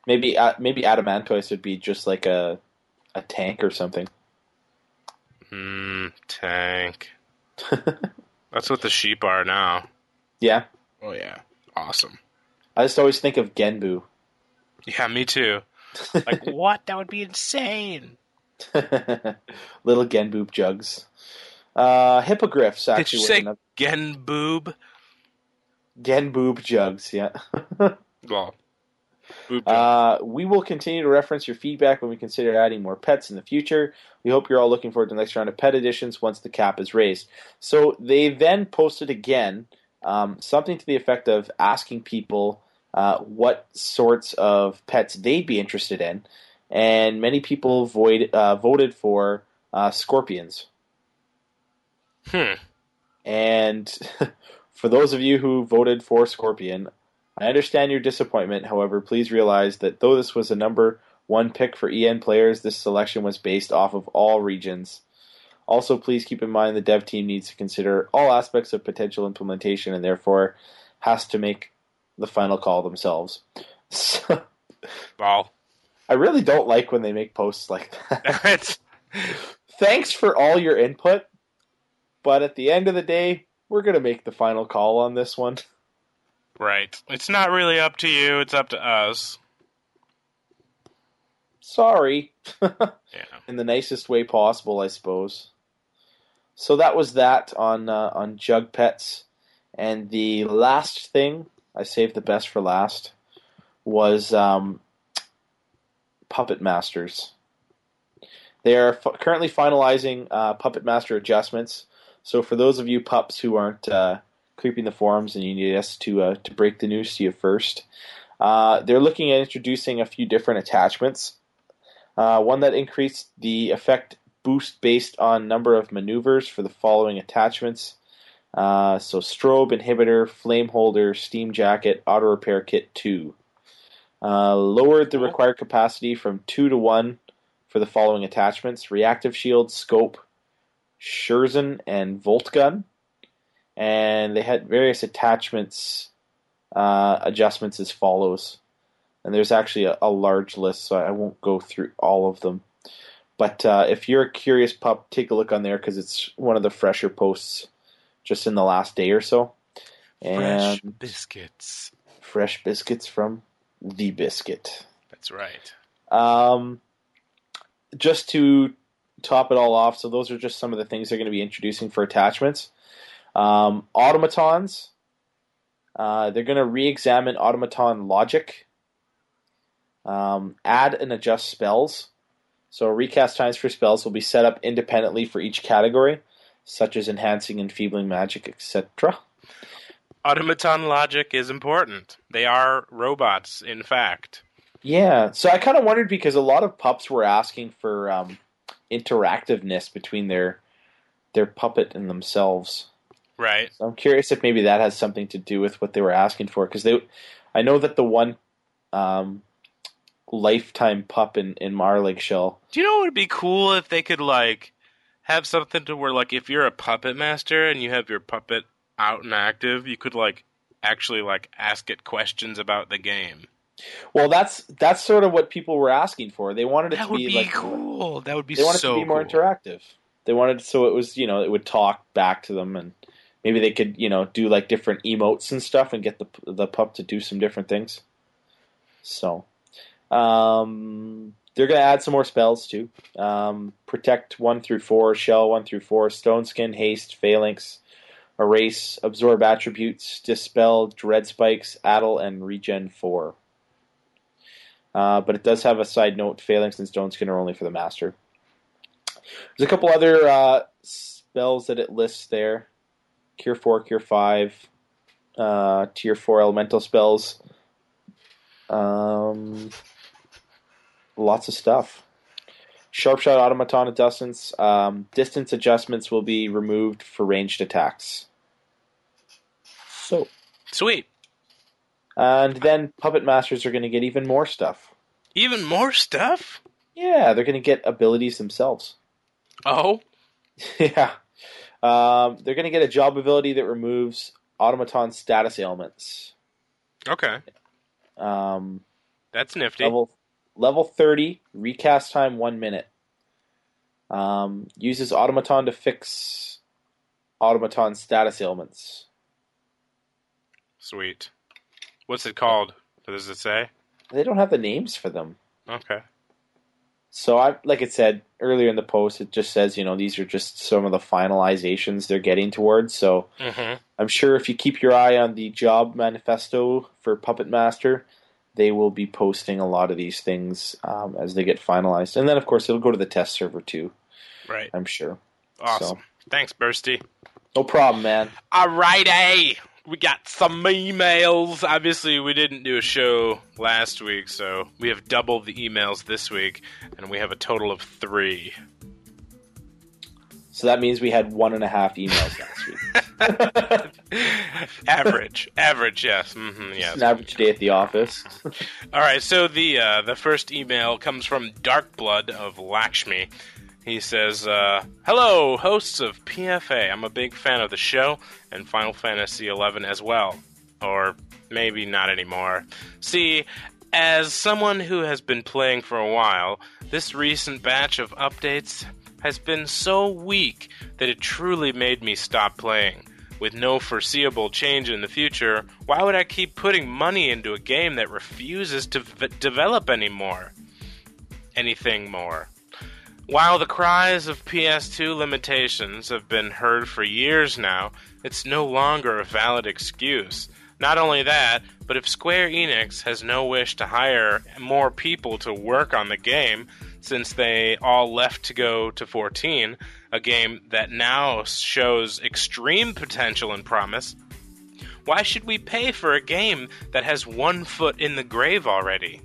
Maybe Adamantoise would be just, like, a tank or something. Tank. That's what the sheep are now. Yeah? Oh, yeah. Awesome. I just always think of Genbu. Yeah, me too. Like, what? That would be insane. Little Genboob Jugs. Hippogriffs, actually. Did you say Genboob? Genboob Jugs, yeah. Well, boob jugs. We will continue to reference your feedback when we consider adding more pets in the future. We hope you're all looking forward to the next round of pet editions once the cap is raised. So they then posted again something to the effect of asking people what sorts of pets they'd be interested in, and many people voted for scorpions. And for those of you who voted for scorpion, I understand your disappointment. However, please realize that though this was a number one pick for EN players, this selection was based off of all regions. Also, please keep in mind the dev team needs to consider all aspects of potential implementation and therefore has to make the final call themselves. So, wow. I really don't like when they make posts like that. Thanks for all your input, but at the end of the day, we're going to make the final call on this one. Right. It's not really up to you. It's up to us. Sorry. Yeah. In the nicest way possible, I suppose. So that was that on Jug Pets. And the last thing, I saved the best for last, was Puppet Masters. They are currently finalizing Puppet Master adjustments. So for those of you pups who aren't creeping the forums and you need us to break the news to you first, they're looking at introducing a few different attachments. One that increased the effect boost based on number of maneuvers for the following attachments. So Strobe, Inhibitor, Flame Holder, Steam Jacket, Auto Repair Kit 2. Lowered the required capacity from 2 to 1 for the following attachments: Reactive Shield, Scope, Scherzen, and Volt Gun. And they had various attachments adjustments as follows. And there's actually a large list, so I won't go through all of them. But if you're a curious pup, take a look on there because it's one of the fresher posts just in the last day or so. And fresh biscuits. Fresh biscuits from The Biscuit. That's right. Just to top it all off, so those are just some of the things they're going to be introducing for attachments. Automatons. They're going to re-examine automaton logic. Add and adjust spells. So recast times for spells will be set up independently for each category, such as enhancing, enfeebling magic, etc. Automaton logic is important. They are robots, in fact. Yeah, so I kind of wondered because a lot of pups were asking for interactiveness between their puppet and themselves. Right. So I'm curious if maybe that has something to do with what they were asking for, because I know that the one lifetime pup in Linkshell. Do you know what would be cool if they could, like, have something to where, like, if you're a puppet master and you have your puppet out and active, you could, like, actually, like, ask it questions about the game. Well, that's sort of what people were asking for. They wanted it to be like cool. That would be so cool. They wanted it to be more interactive. They wanted it so it was, you know, it would talk back to them and Maybe they could, you know, do like different emotes and stuff and get the pup to do some different things. So, they're going to add some more spells too. Protect 1 through 4, Shell 1 through 4, Stone Skin, Haste, Phalanx, Erase, Absorb Attributes, Dispel, Dread Spikes, Addle, and Regen 4. But it does have a side note, Phalanx and Stone Skin are only for the Master. There's a couple other spells that it lists there. Cure 4, Cure 5, Tier 4 elemental spells. Lots of stuff. Sharpshot, Automaton, Adjustments. Distance adjustments will be removed for ranged attacks. So sweet. And then Puppet Masters are going to get even more stuff. Even more stuff? Yeah, they're going to get abilities themselves. Oh? Yeah. They're going to get a job ability that removes automaton status ailments. Okay. That's nifty. Level 30, recast time 1 minute. Uses automaton to fix automaton status ailments. Sweet. What's it called? Does it say? They don't have the names for them. Okay. So, like I said earlier in the post, it just says, you know, these are just some of the finalizations they're getting towards. So, I'm sure if you keep your eye on the job manifesto for Puppet Master, they will be posting a lot of these things as they get finalized. And then, of course, it'll go to the test server too. Right. I'm sure. Awesome. So. Thanks, Bursty. No problem, man. All righty. We got some emails. Obviously, we didn't do a show last week, so we have doubled the emails this week, and we have a total of 3. So that means we had 1.5 emails last week. Average, yes. Mm-hmm, yes. An average day at the office. All right, so the first email comes from Darkblood of Lakshmi. He says, hello, hosts of PFA. I'm a big fan of the show and Final Fantasy XI as well. Or maybe not anymore. See, as someone who has been playing for a while, this recent batch of updates has been so weak that it truly made me stop playing. With no foreseeable change in the future, why would I keep putting money into a game that refuses to develop anymore? Anything more. While the cries of PS2 limitations have been heard for years now, it's no longer a valid excuse. Not only that, but if Square Enix has no wish to hire more people to work on the game, since they all left to go to 14, a game that now shows extreme potential and promise, why should we pay for a game that has one foot in the grave already?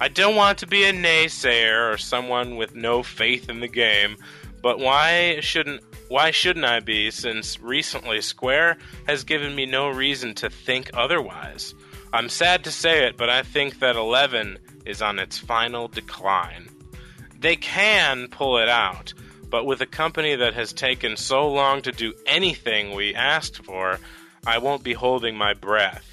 I don't want to be a naysayer or someone with no faith in the game, but why shouldn't I be, since recently Square has given me no reason to think otherwise? I'm sad to say it, but I think that 11 is on its final decline. They can pull it out, but with a company that has taken so long to do anything we asked for, I won't be holding my breath.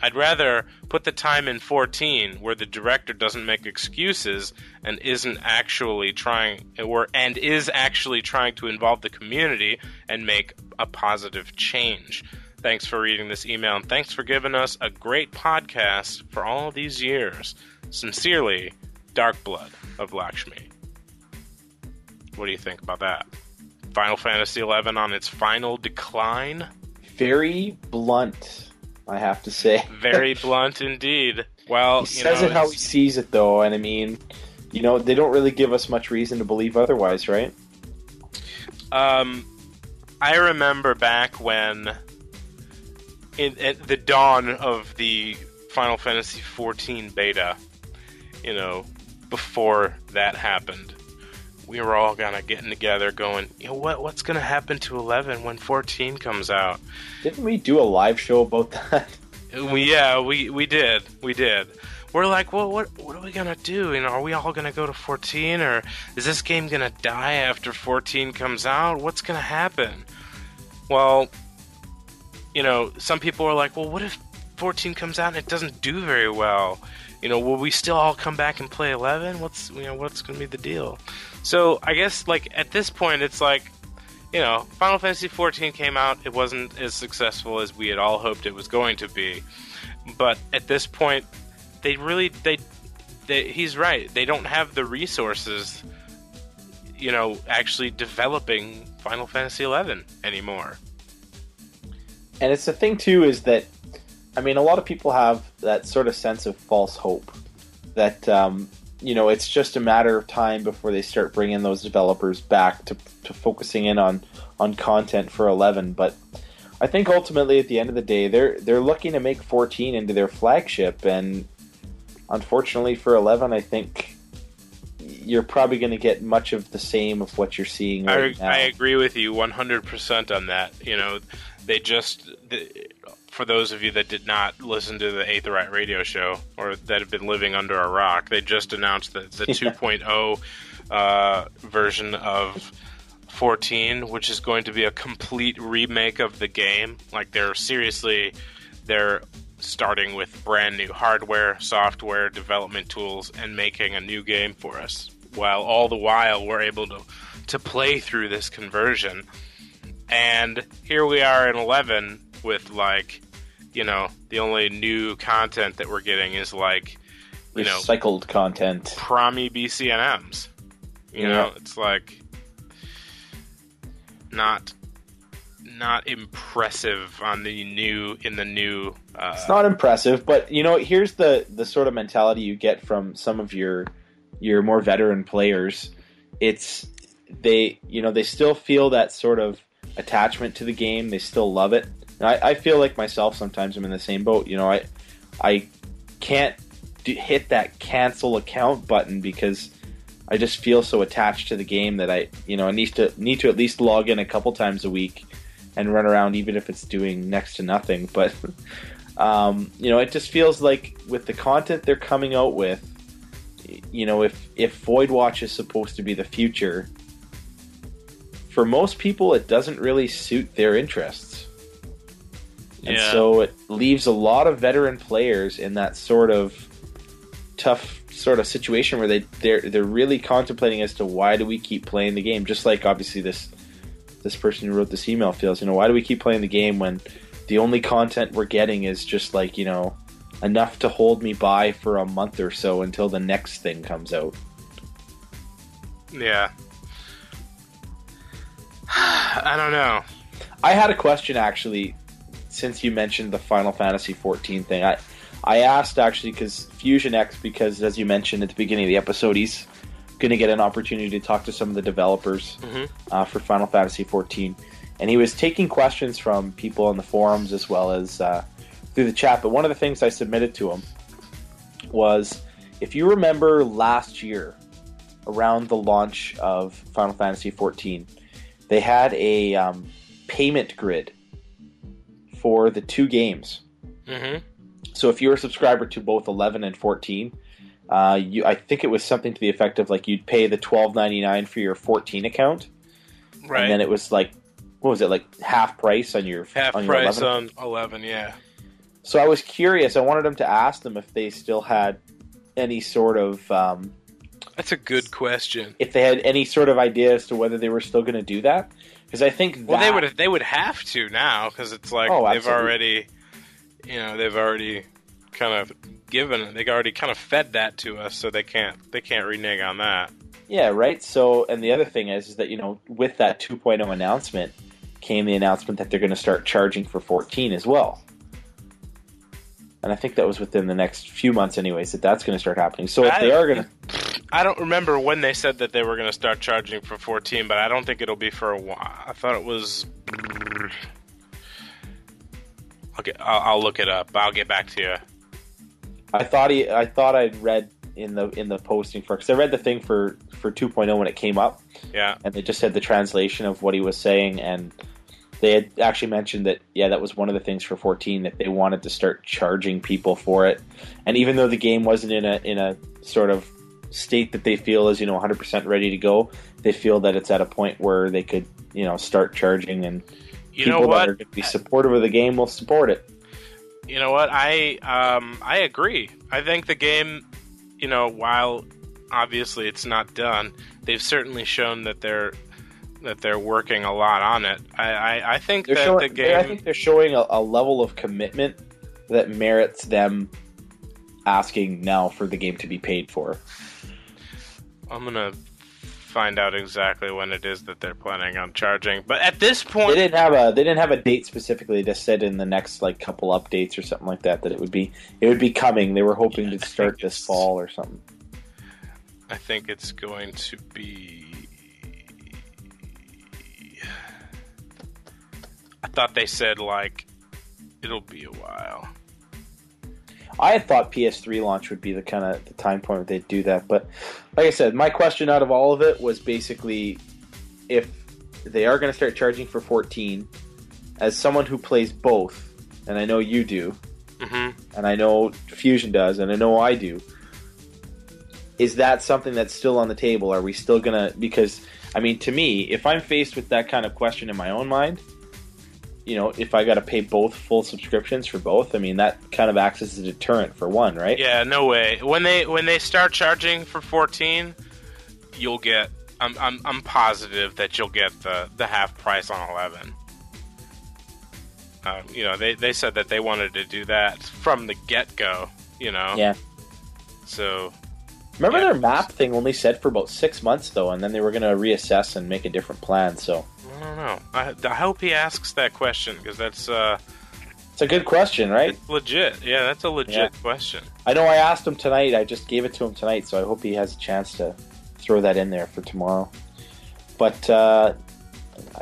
I'd rather put the time in 14, where the director doesn't make excuses and is actually trying to involve the community and make a positive change. Thanks for reading this email, and thanks for giving us a great podcast for all these years. Sincerely, Darkblood of Lakshmi. What do you think about that? Final Fantasy XI on its final decline? Very blunt, I have to say. Very blunt indeed. Well, he says it how he sees it, though, and I mean, you know, they don't really give us much reason to believe otherwise, right? I remember back when, at the dawn of the Final Fantasy XIV beta, you know, before that happened, we were all kind of getting together going, you know, what's going to happen to 11 when 14 comes out? Didn't we do a live show about that? We did. We're like, well, what are we going to do? You know, are we all going to go to 14, or is this game going to die after 14 comes out? What's going to happen? Well, you know, some people are like, well, what if 14 comes out and it doesn't do very well? You know, will we still all come back and play 11? What's going to be the deal? So I guess, like, at this point, it's like, you know, Final Fantasy XIV came out. It wasn't as successful as we had all hoped it was going to be. But at this point, they really, he's right. They don't have the resources, you know, actually developing Final Fantasy XI anymore. And it's the thing, too, is that, I mean, a lot of people have that sort of sense of false hope that, you know, it's just a matter of time before they start bringing those developers back to focusing in on content for 11. But I think ultimately, at the end of the day, they're looking to make 14 into their flagship, and unfortunately for 11, I think you're probably going to get much of the same of what you're seeing right now. I agree with you 100% on that. You know, they just, for those of you that did not listen to the Aetherite Radio show or that have been living under a rock, they just announced that the 2.0 version of 14, which is going to be a complete remake of the game. Like, they're starting with brand new hardware, software, development tools, and making a new game for us. While all the while we're able to play through this conversion. And here we are in 11 with, like, you know, the only new content that we're getting is, like, you know, recycled content. Promi BCNMs. You know, it's like not impressive on the new it's not impressive, but you know, here's the sort of mentality you get from some of your more veteran players. It's they still feel that sort of attachment to the game. They still love it. And I feel like myself sometimes. I'm in the same boat. You know, I can't hit that cancel account button because I just feel so attached to the game that I need to at least log in a couple times a week and run around, even if it's doing next to nothing. But, you know, it just feels like with the content they're coming out with, you know, if Voidwatch is supposed to be the future, for most people, it doesn't really suit their interests. And so it leaves a lot of veteran players in that sort of tough sort of situation where they're really contemplating as to why do we keep playing the game. Just like obviously this person who wrote this email feels, you know, why do we keep playing the game when the only content we're getting is just like, you know, enough to hold me by for a month or so until the next thing comes out. Yeah. I don't know. I had a question actually, since you mentioned the Final Fantasy XIV thing. I asked, actually, because Fusion X, because as you mentioned at the beginning of the episode, he's going to get an opportunity to talk to some of the developers for Final Fantasy XIV. And he was taking questions from people on the forums as well as through the chat. But one of the things I submitted to him was, if you remember last year, around the launch of Final Fantasy XIV, they had a payment grid for the two games. Mm-hmm. So if you were a subscriber to both 11 and 14, I think it was something to the effect of, like, you'd pay the $12.99 for your 14 account, right? And then it was like, what was it, like half price on your half price 11? On 11, yeah. So I was curious. I wanted them to ask them if they still had any sort of. That's a good question. If they had any sort of idea as to whether they were still going to do that, because I think they would have to now, because it's like they've already. You know, they've already kind of fed that to us, so they can't renege on that. Yeah, right. So, and the other thing is that, you know, with that 2.0 announcement came the announcement that they're going to start charging for 14 as well. And I think that was within the next few months anyways that that's going to start happening. So if they are going to... I don't remember when they said that they were going to start charging for 14, but I don't think it'll be for a while. I thought it was... Okay, I'll look it up. I'll get back to you. I thought I'd read in the posting for, because I read the thing for 2.0 when it came up. Yeah. And they just had the translation of what he was saying, and they had actually mentioned that that was one of the things for 14, that they wanted to start charging people for it. And even though the game wasn't in a sort of state that they feel is, you know, 100% ready to go, they feel that it's at a point where they could, you know, start charging and. You people know what? That are going to be supportive of the game will support it. You know what? I agree. I think the game, you know, while obviously it's not done, they've certainly shown that they're that they're working a lot on it. I think that the game... I think they're showing a level of commitment that merits them asking now for the game to be paid for. I'm going to find out exactly when it is that they're planning on charging. But at this point... They didn't have a date specifically. They said in the next like couple updates or something like that it would be coming. They were hoping to start this fall or something. I think it's going to be... I thought they said, like, it'll be a while. I had thought PS3 launch would be the kind of the time point where they'd do that. But like I said, my question out of all of it was basically if they are going to start charging for 14, as someone who plays both, and I know you do, mm-hmm. and I know Fusion does, and I know I do, is that something that's still on the table? Are we still going to... Because, I mean, to me, if I'm faced with that kind of question in my own mind... You know, if I got to pay both full subscriptions for both, I mean, that kind of acts as a deterrent for one, right? Yeah, no way. When they start charging for 14, you'll get... I'm positive that you'll get the half price on 11. You know, they said that they wanted to do that from the get-go, you know? Yeah. So... Remember their map thing only said for about 6 months, though, and then they were going to reassess and make a different plan, so... I don't know. I hope he asks that question, because that's... It's a good question, right? It's legit. Yeah, that's a legit question. I know I asked him tonight. I just gave it to him tonight, so I hope he has a chance to throw that in there for tomorrow. But I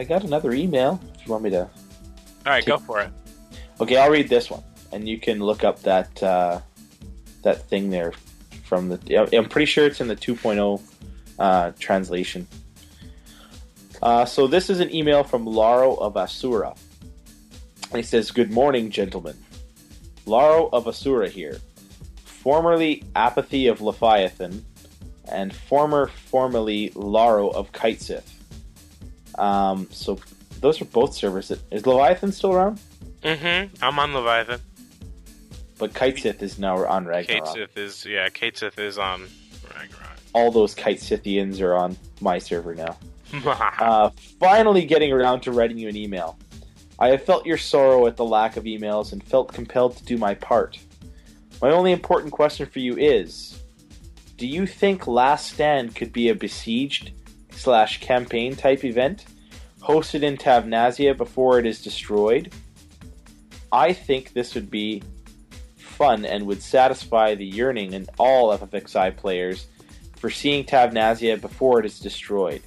got another email, if you want me to... All right, go for it. Okay, I'll read this one, and you can look up that that thing there. From the, I'm pretty sure it's in the 2.0 translation. So this is an email from Laro of Asura. He says, "Good morning, gentlemen. Laro of Asura here, formerly Apathy of Leviathan, and formerly Laro of Kitesith." So those are both servers. Is Leviathan still around? Mm-hmm. I'm on Leviathan. But Kitesith is now on Ragnarok. Kitesith is on Ragnarok. All those Kitesithians are on my server now. Finally getting around to writing you an email. I have felt your sorrow at the lack of emails and felt compelled to do my part. My only important question for you is, do you think Last Stand could be a besieged/campaign type event hosted in Tavnazia before it is destroyed? I think this would be fun and would satisfy the yearning in all FFXI players for seeing Tavnazia before it is destroyed.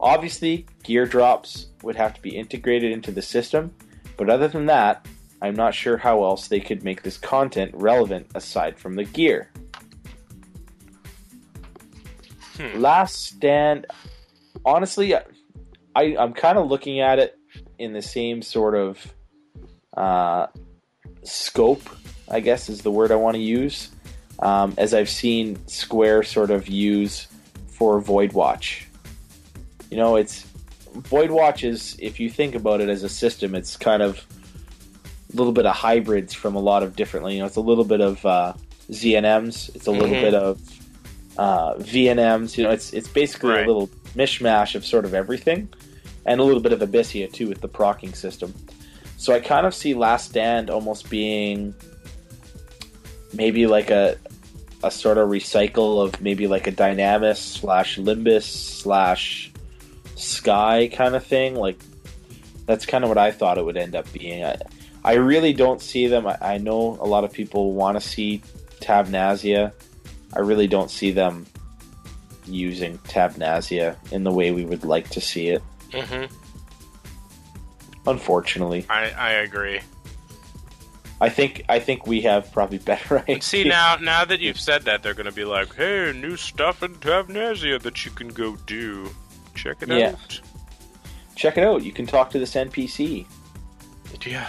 Obviously, gear drops would have to be integrated into the system, but other than that, I'm not sure how else they could make this content relevant aside from the gear. Last Stand, honestly, I'm kind of looking at it in the same sort of scope, I guess is the word I want to use, as I've seen Square sort of use for Voidwatch. You know, it's... Voidwatch is, if you think about it as a system, it's kind of a little bit of hybrids from a lot of different... You know, it's a little bit of ZNMs, it's a little bit of VNMs, you know, it's basically a little mishmash of sort of everything, and a little bit of Abyssea, too, with the proccing system. So I kind of see Last Stand almost being... maybe like a sort of recycle of maybe like a Dynamis/Limbus/Sky kind of thing. Like, that's kind of what I thought it would end up being. I really don't see them. I know a lot of people want to see Tavnazia. I really don't see them using Tavnazia in the way we would like to see it. Mm-hmm. Unfortunately. I agree. I think we have probably better ideas. See, now that you've said that, they're going to be like, hey, new stuff in Tavnazia that you can go do. Check it out. Check it out. You can talk to this NPC. Yeah.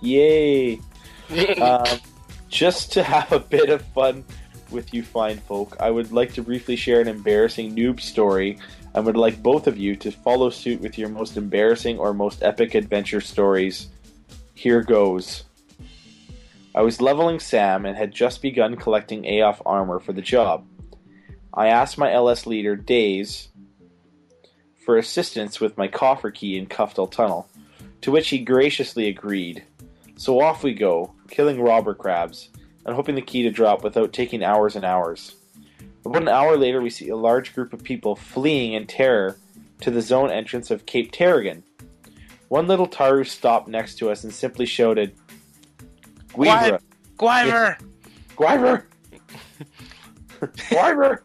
Yay. Just to have a bit of fun with you fine folk, I would like to briefly share an embarrassing noob story and would like both of you to follow suit with your most embarrassing or most epic adventure stories. Here goes. I was leveling Sam and had just begun collecting AoF armor for the job. I asked my LS leader, Daze, for assistance with my coffer key in Cuftal Tunnel, to which he graciously agreed. So off we go, killing robber crabs, and hoping the key to drop without taking hours and hours. About an hour later, we see a large group of people fleeing in terror to the zone entrance of Cape Terrigan. One little Taru stopped next to us and simply shouted, "Guivra! Guivra! Guivra! Guivra!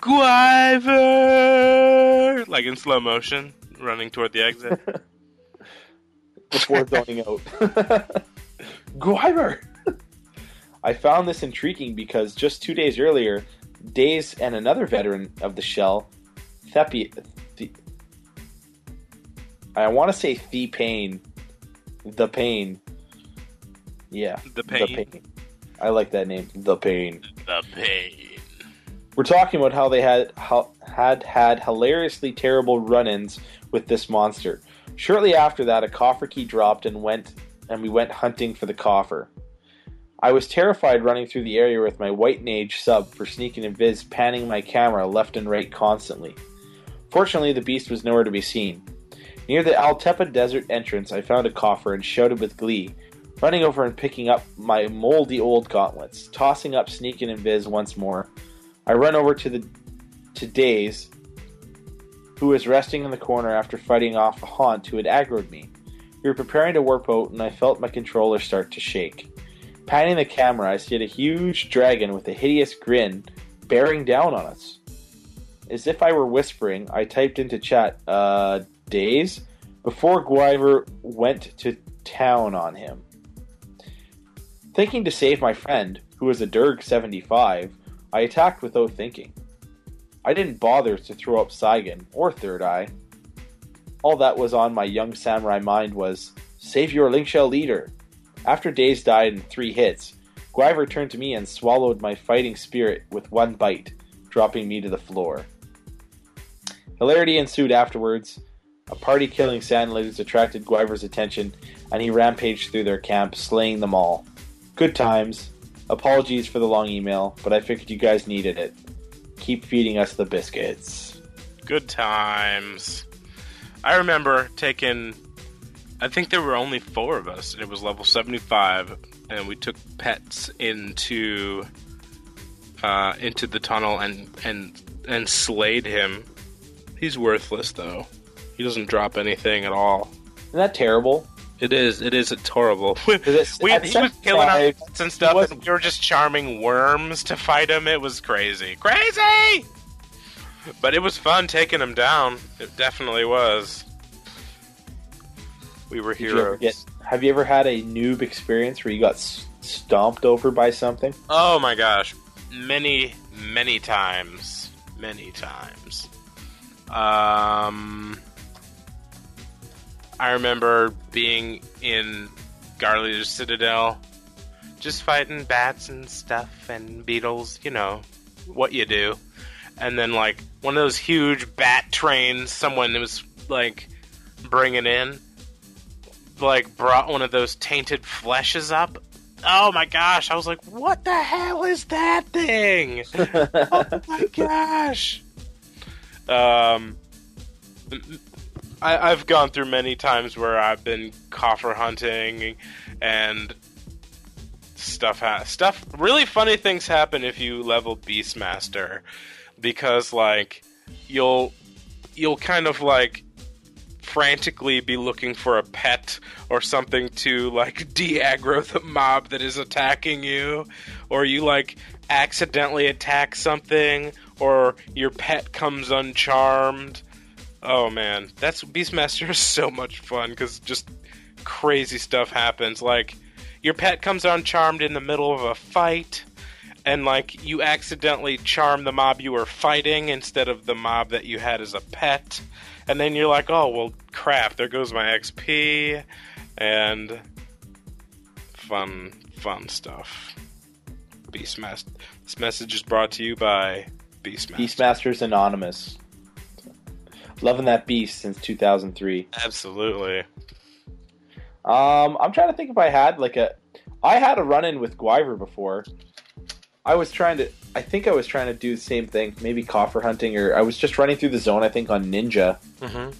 Guivra!" Like in slow motion, running toward the exit. Before zoning out. Guivra! I found this intriguing because just 2 days earlier, Daze and another veteran of the Shell, The Pain. I like that name. The Pain. We're talking about how they had hilariously terrible run-ins with this monster. Shortly after that, a coffer key dropped and we went hunting for the coffer. I was terrified running through the area with my white mage sub for sneaking and viz, panning my camera left and right constantly. Fortunately, the beast was nowhere to be seen. Near the Altepa Desert entrance, I found a coffer and shouted with glee, running over and picking up my moldy old gauntlets, tossing up sneaking and viz once more. I run over to Daze, who was resting in the corner after fighting off a haunt who had aggroed me. We were preparing to warp out, and I felt my controller start to shake. Panning the camera, I see a huge dragon with a hideous grin bearing down on us. As if I were whispering, I typed into chat, Daze, before Guivra went to town on him. Thinking to save my friend, who was a Dirk 75, I attacked without thinking. I didn't bother to throw up Saigon or Third Eye. All that was on my young samurai mind was, save your Linkshell leader. After Daze died in 3 hits, Guivra turned to me and swallowed my fighting spirit with one bite, dropping me to the floor. Hilarity ensued afterwards. A party killing sand lizards attracted Guivra's attention, and he rampaged through their camp, slaying them all. Good times. Apologies for the long email, but I figured you guys needed it. Keep feeding us the biscuits. Good times. I remember taking... I think there were only 4 of us, and it was level 75, and we took pets into the tunnel and slayed him. He's worthless, though. He doesn't drop anything at all. Isn't that terrible? It is. It's horrible. He was killing our pets and stuff, and we were just charming worms to fight him. It was crazy. Crazy! But it was fun taking him down. It definitely was. We were heroes. Have you ever had a noob experience where you got stomped over by something? Oh my gosh. Many times. I remember being in Garleader's Citadel, just fighting bats and stuff and beetles, you know, what you do. And then, like, one of those huge bat trains someone was, like, bringing in, like, brought one of those tainted fleshes up. Oh my gosh, I was like, what the hell is that thing? Oh my gosh. I've gone through many times where I've been coffer hunting and stuff. Really funny things happen if you level Beastmaster, because, like, you'll kind of, like, frantically be looking for a pet or something to, like, de-aggro the mob that is attacking you, or you, like, accidentally attack something, or your pet comes uncharmed. Oh man, that's Beastmaster is so much fun because just crazy stuff happens. Like, your pet comes uncharmed in the middle of a fight, and, like, you accidentally charm the mob you were fighting instead of the mob that you had as a pet. And then you're like, oh, well, crap, there goes my XP. And fun stuff. Beastmaster. This message is brought to you by Beastmaster. Beastmasters Anonymous. Loving that beast since 2003. Absolutely. I'm trying to think if I had, like, I had a run-in with Guivra before. I was trying to... I think I was trying to do the same thing, maybe coffer hunting, or I was just running through the zone, I think, on Ninja. Mm-hmm.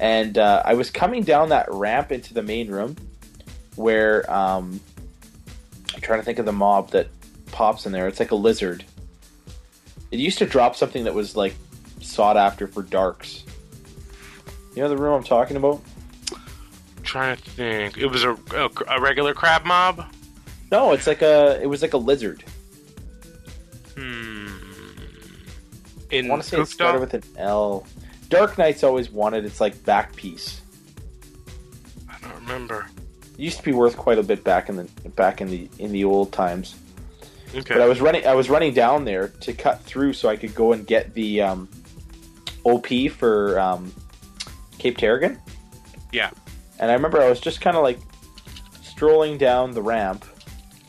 And I was coming down that ramp into the main room where I'm trying to think of the mob that pops in there. It's like a lizard. It used to drop something that was like sought after for darks. You know the room I'm talking about? I'm trying to think. It was a regular crab mob? No, it's like a. It was like a lizard. I want to say it started with an L. Dark Knight's always wanted its like back piece. I don't remember. It used to be worth quite a bit back in the old times. Okay. But I was running down there to cut through so I could go and get the OP for Cape Terrigan. Yeah. And I remember I was just kind of like strolling down the ramp,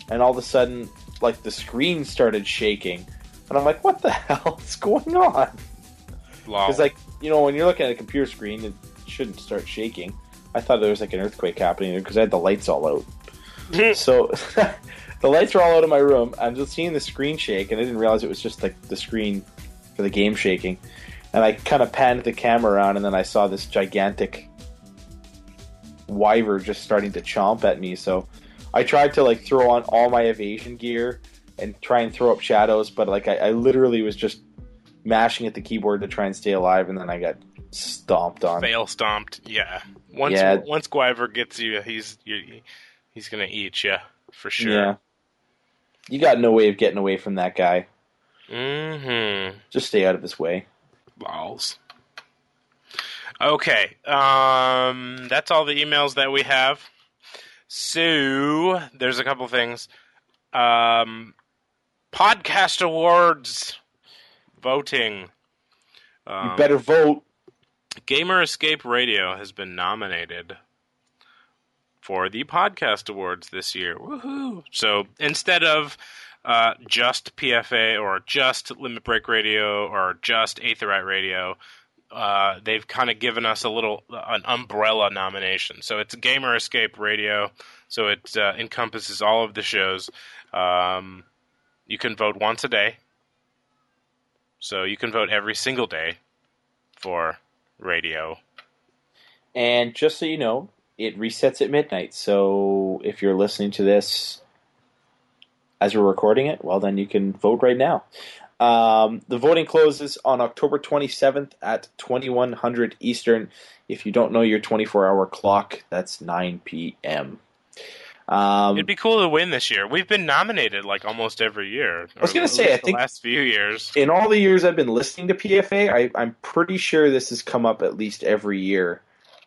and all of a sudden, like, the screen started shaking, and I'm like, "What the hell is going on?" Wow. Because, like, you know, when you're looking at a computer screen, it shouldn't start shaking. I thought there was like an earthquake happening because I had the lights all out. So the lights were all out of my room. I'm just seeing the screen shake, and I didn't realize it was just like the screen for the game shaking. And I kind of panned the camera around, and then I saw this gigantic wyvern just starting to chomp at me. So I tried to like throw on all my evasion gear and try and throw up shadows, but like I literally was just mashing at the keyboard to try and stay alive, and then I got stomped on. Fail stomped, yeah. Once Gwyver gets you, he's gonna eat you for sure. Yeah. You got no way of getting away from that guy. Mm-hmm. Just stay out of his way. Balls. Okay, that's all the emails that we have. So there's a couple things. Podcast awards voting. You better vote. Gamer Escape Radio has been nominated for the podcast awards this year. Woohoo! So instead of just PFA or just Limit Break Radio or just Aetherite Radio, they've kind of given us an umbrella nomination. So it's Gamer Escape Radio, so it encompasses all of the shows. You can vote once a day. So you can vote every single day for radio. And just so you know, it resets at midnight. So if you're listening to this as we're recording it, well, then you can vote right now. The voting closes on October 27th at 2100 Eastern. If you don't know your 24-hour clock, that's 9 p.m. It'd be cool to win this year. We've been nominated like almost every year. I was going to say, I think the last few years. In all the years I've been listening to PFA, I'm pretty sure this has come up at least every year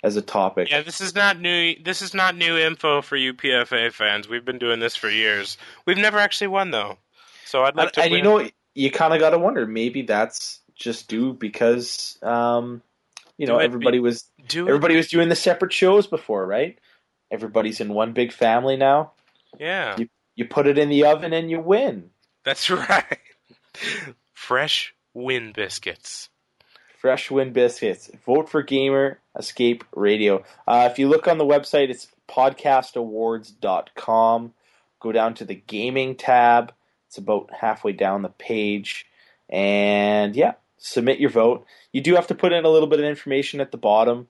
as a topic. Yeah, this is not new. This is not new info for you PFA fans. We've been doing this for years. We've never actually won though, so I'd like to. And win. You know, you kind of got to wonder. Maybe that's just due because you know, everybody was doing the separate shows before, right? Everybody's in one big family now. Yeah. You put it in the oven and you win. That's right. Fresh win biscuits. Fresh win biscuits. Vote for Gamer Escape Radio. If you look on the website, it's podcastawards.com. Go down to the gaming tab. It's about halfway down the page. And yeah, submit your vote. You do have to put in a little bit of information at the bottom.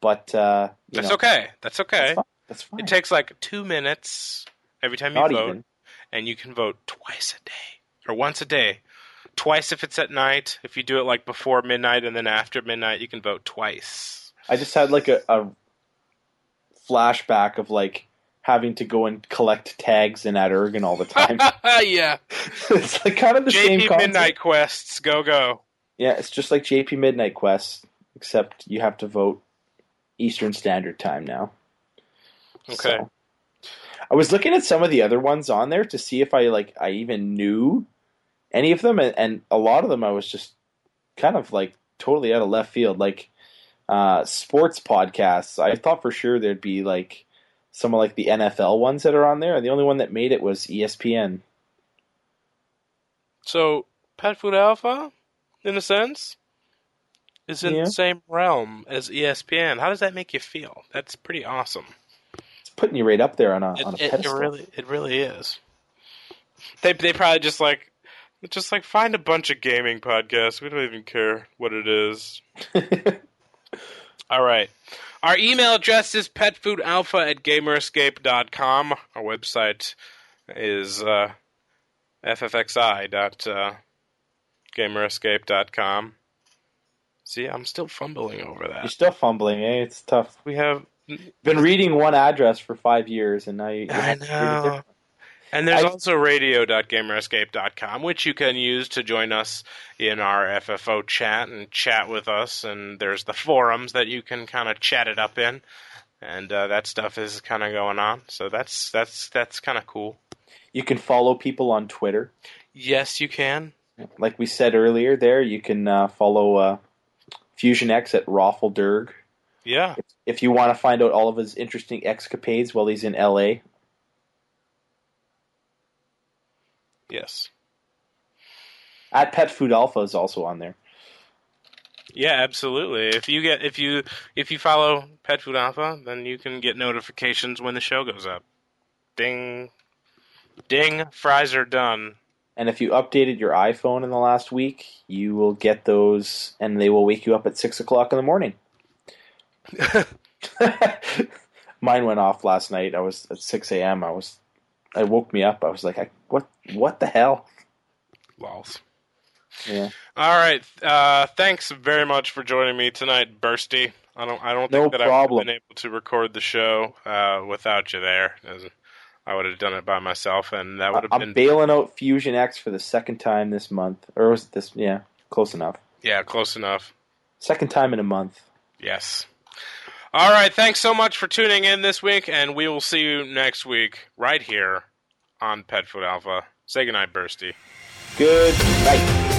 But that's okay. That's okay. That's fine. It takes like 2 minutes every time you vote, and you can vote twice a day or once a day. Twice if it's at night. If you do it like before midnight and then after midnight, you can vote twice. I just had like a flashback of like having to go and collect tags in Ergon all the time. Yeah, it's like kind of the JP same concept. Midnight quests. Go. Yeah, it's just like JP Midnight quests, except you have to vote Eastern Standard Time now. Okay. So, I was looking at some of the other ones on there to see if I even knew any of them, and a lot of them I was just kind of like totally out of left field. Like sports podcasts, I thought for sure there'd be like some of like the NFL ones that are on there, and the only one that made it was ESPN. So Pet Food Alpha, in a sense, is in the same realm as ESPN. How does that make you feel? That's pretty awesome. It's putting you right up there on a pedestal. It really is. They probably just find a bunch of gaming podcasts. We don't even care what it is. All right. Our email address is petfoodalpha@gamerescape.com. Our website is ffxi.gamerescape.com. See, I'm still fumbling over that. You're still fumbling, eh? It's tough. We have been reading one address for 5 years, and now you I know. And there's also radio.gamerescape.com, which you can use to join us in our FFO chat and chat with us. And there's the forums that you can kind of chat it up in, and that stuff is kind of going on. So that's kind of cool. You can follow people on Twitter. Yes, you can. Like we said earlier, there you can follow Fusion X at Raffle Durg. Yeah. If you want to find out all of his interesting escapades while he's in LA. Yes. At Pet Food Alpha is also on there. Yeah, absolutely. If you follow Pet Food Alpha, then you can get notifications when the show goes up. Ding, ding! Fries are done. And if you updated your iPhone in the last week, you will get those, and they will wake you up at 6:00 in the morning. Mine went off last night. I was at 6 a.m. It woke me up. I was like, what the hell? Lols. Yeah. All right. Thanks very much for joining me tonight, Bursty. I don't think I've been able to record the show without you there. I would have done it by myself, and that would have been... I'm bailing out Fusion X for the second time this month. Or was it this... Yeah, close enough. Yeah, close enough. Second time in a month. Yes. All right, thanks so much for tuning in this week, and we will see you next week right here on Pet Food Alpha. Say goodnight, Bursty. Good night.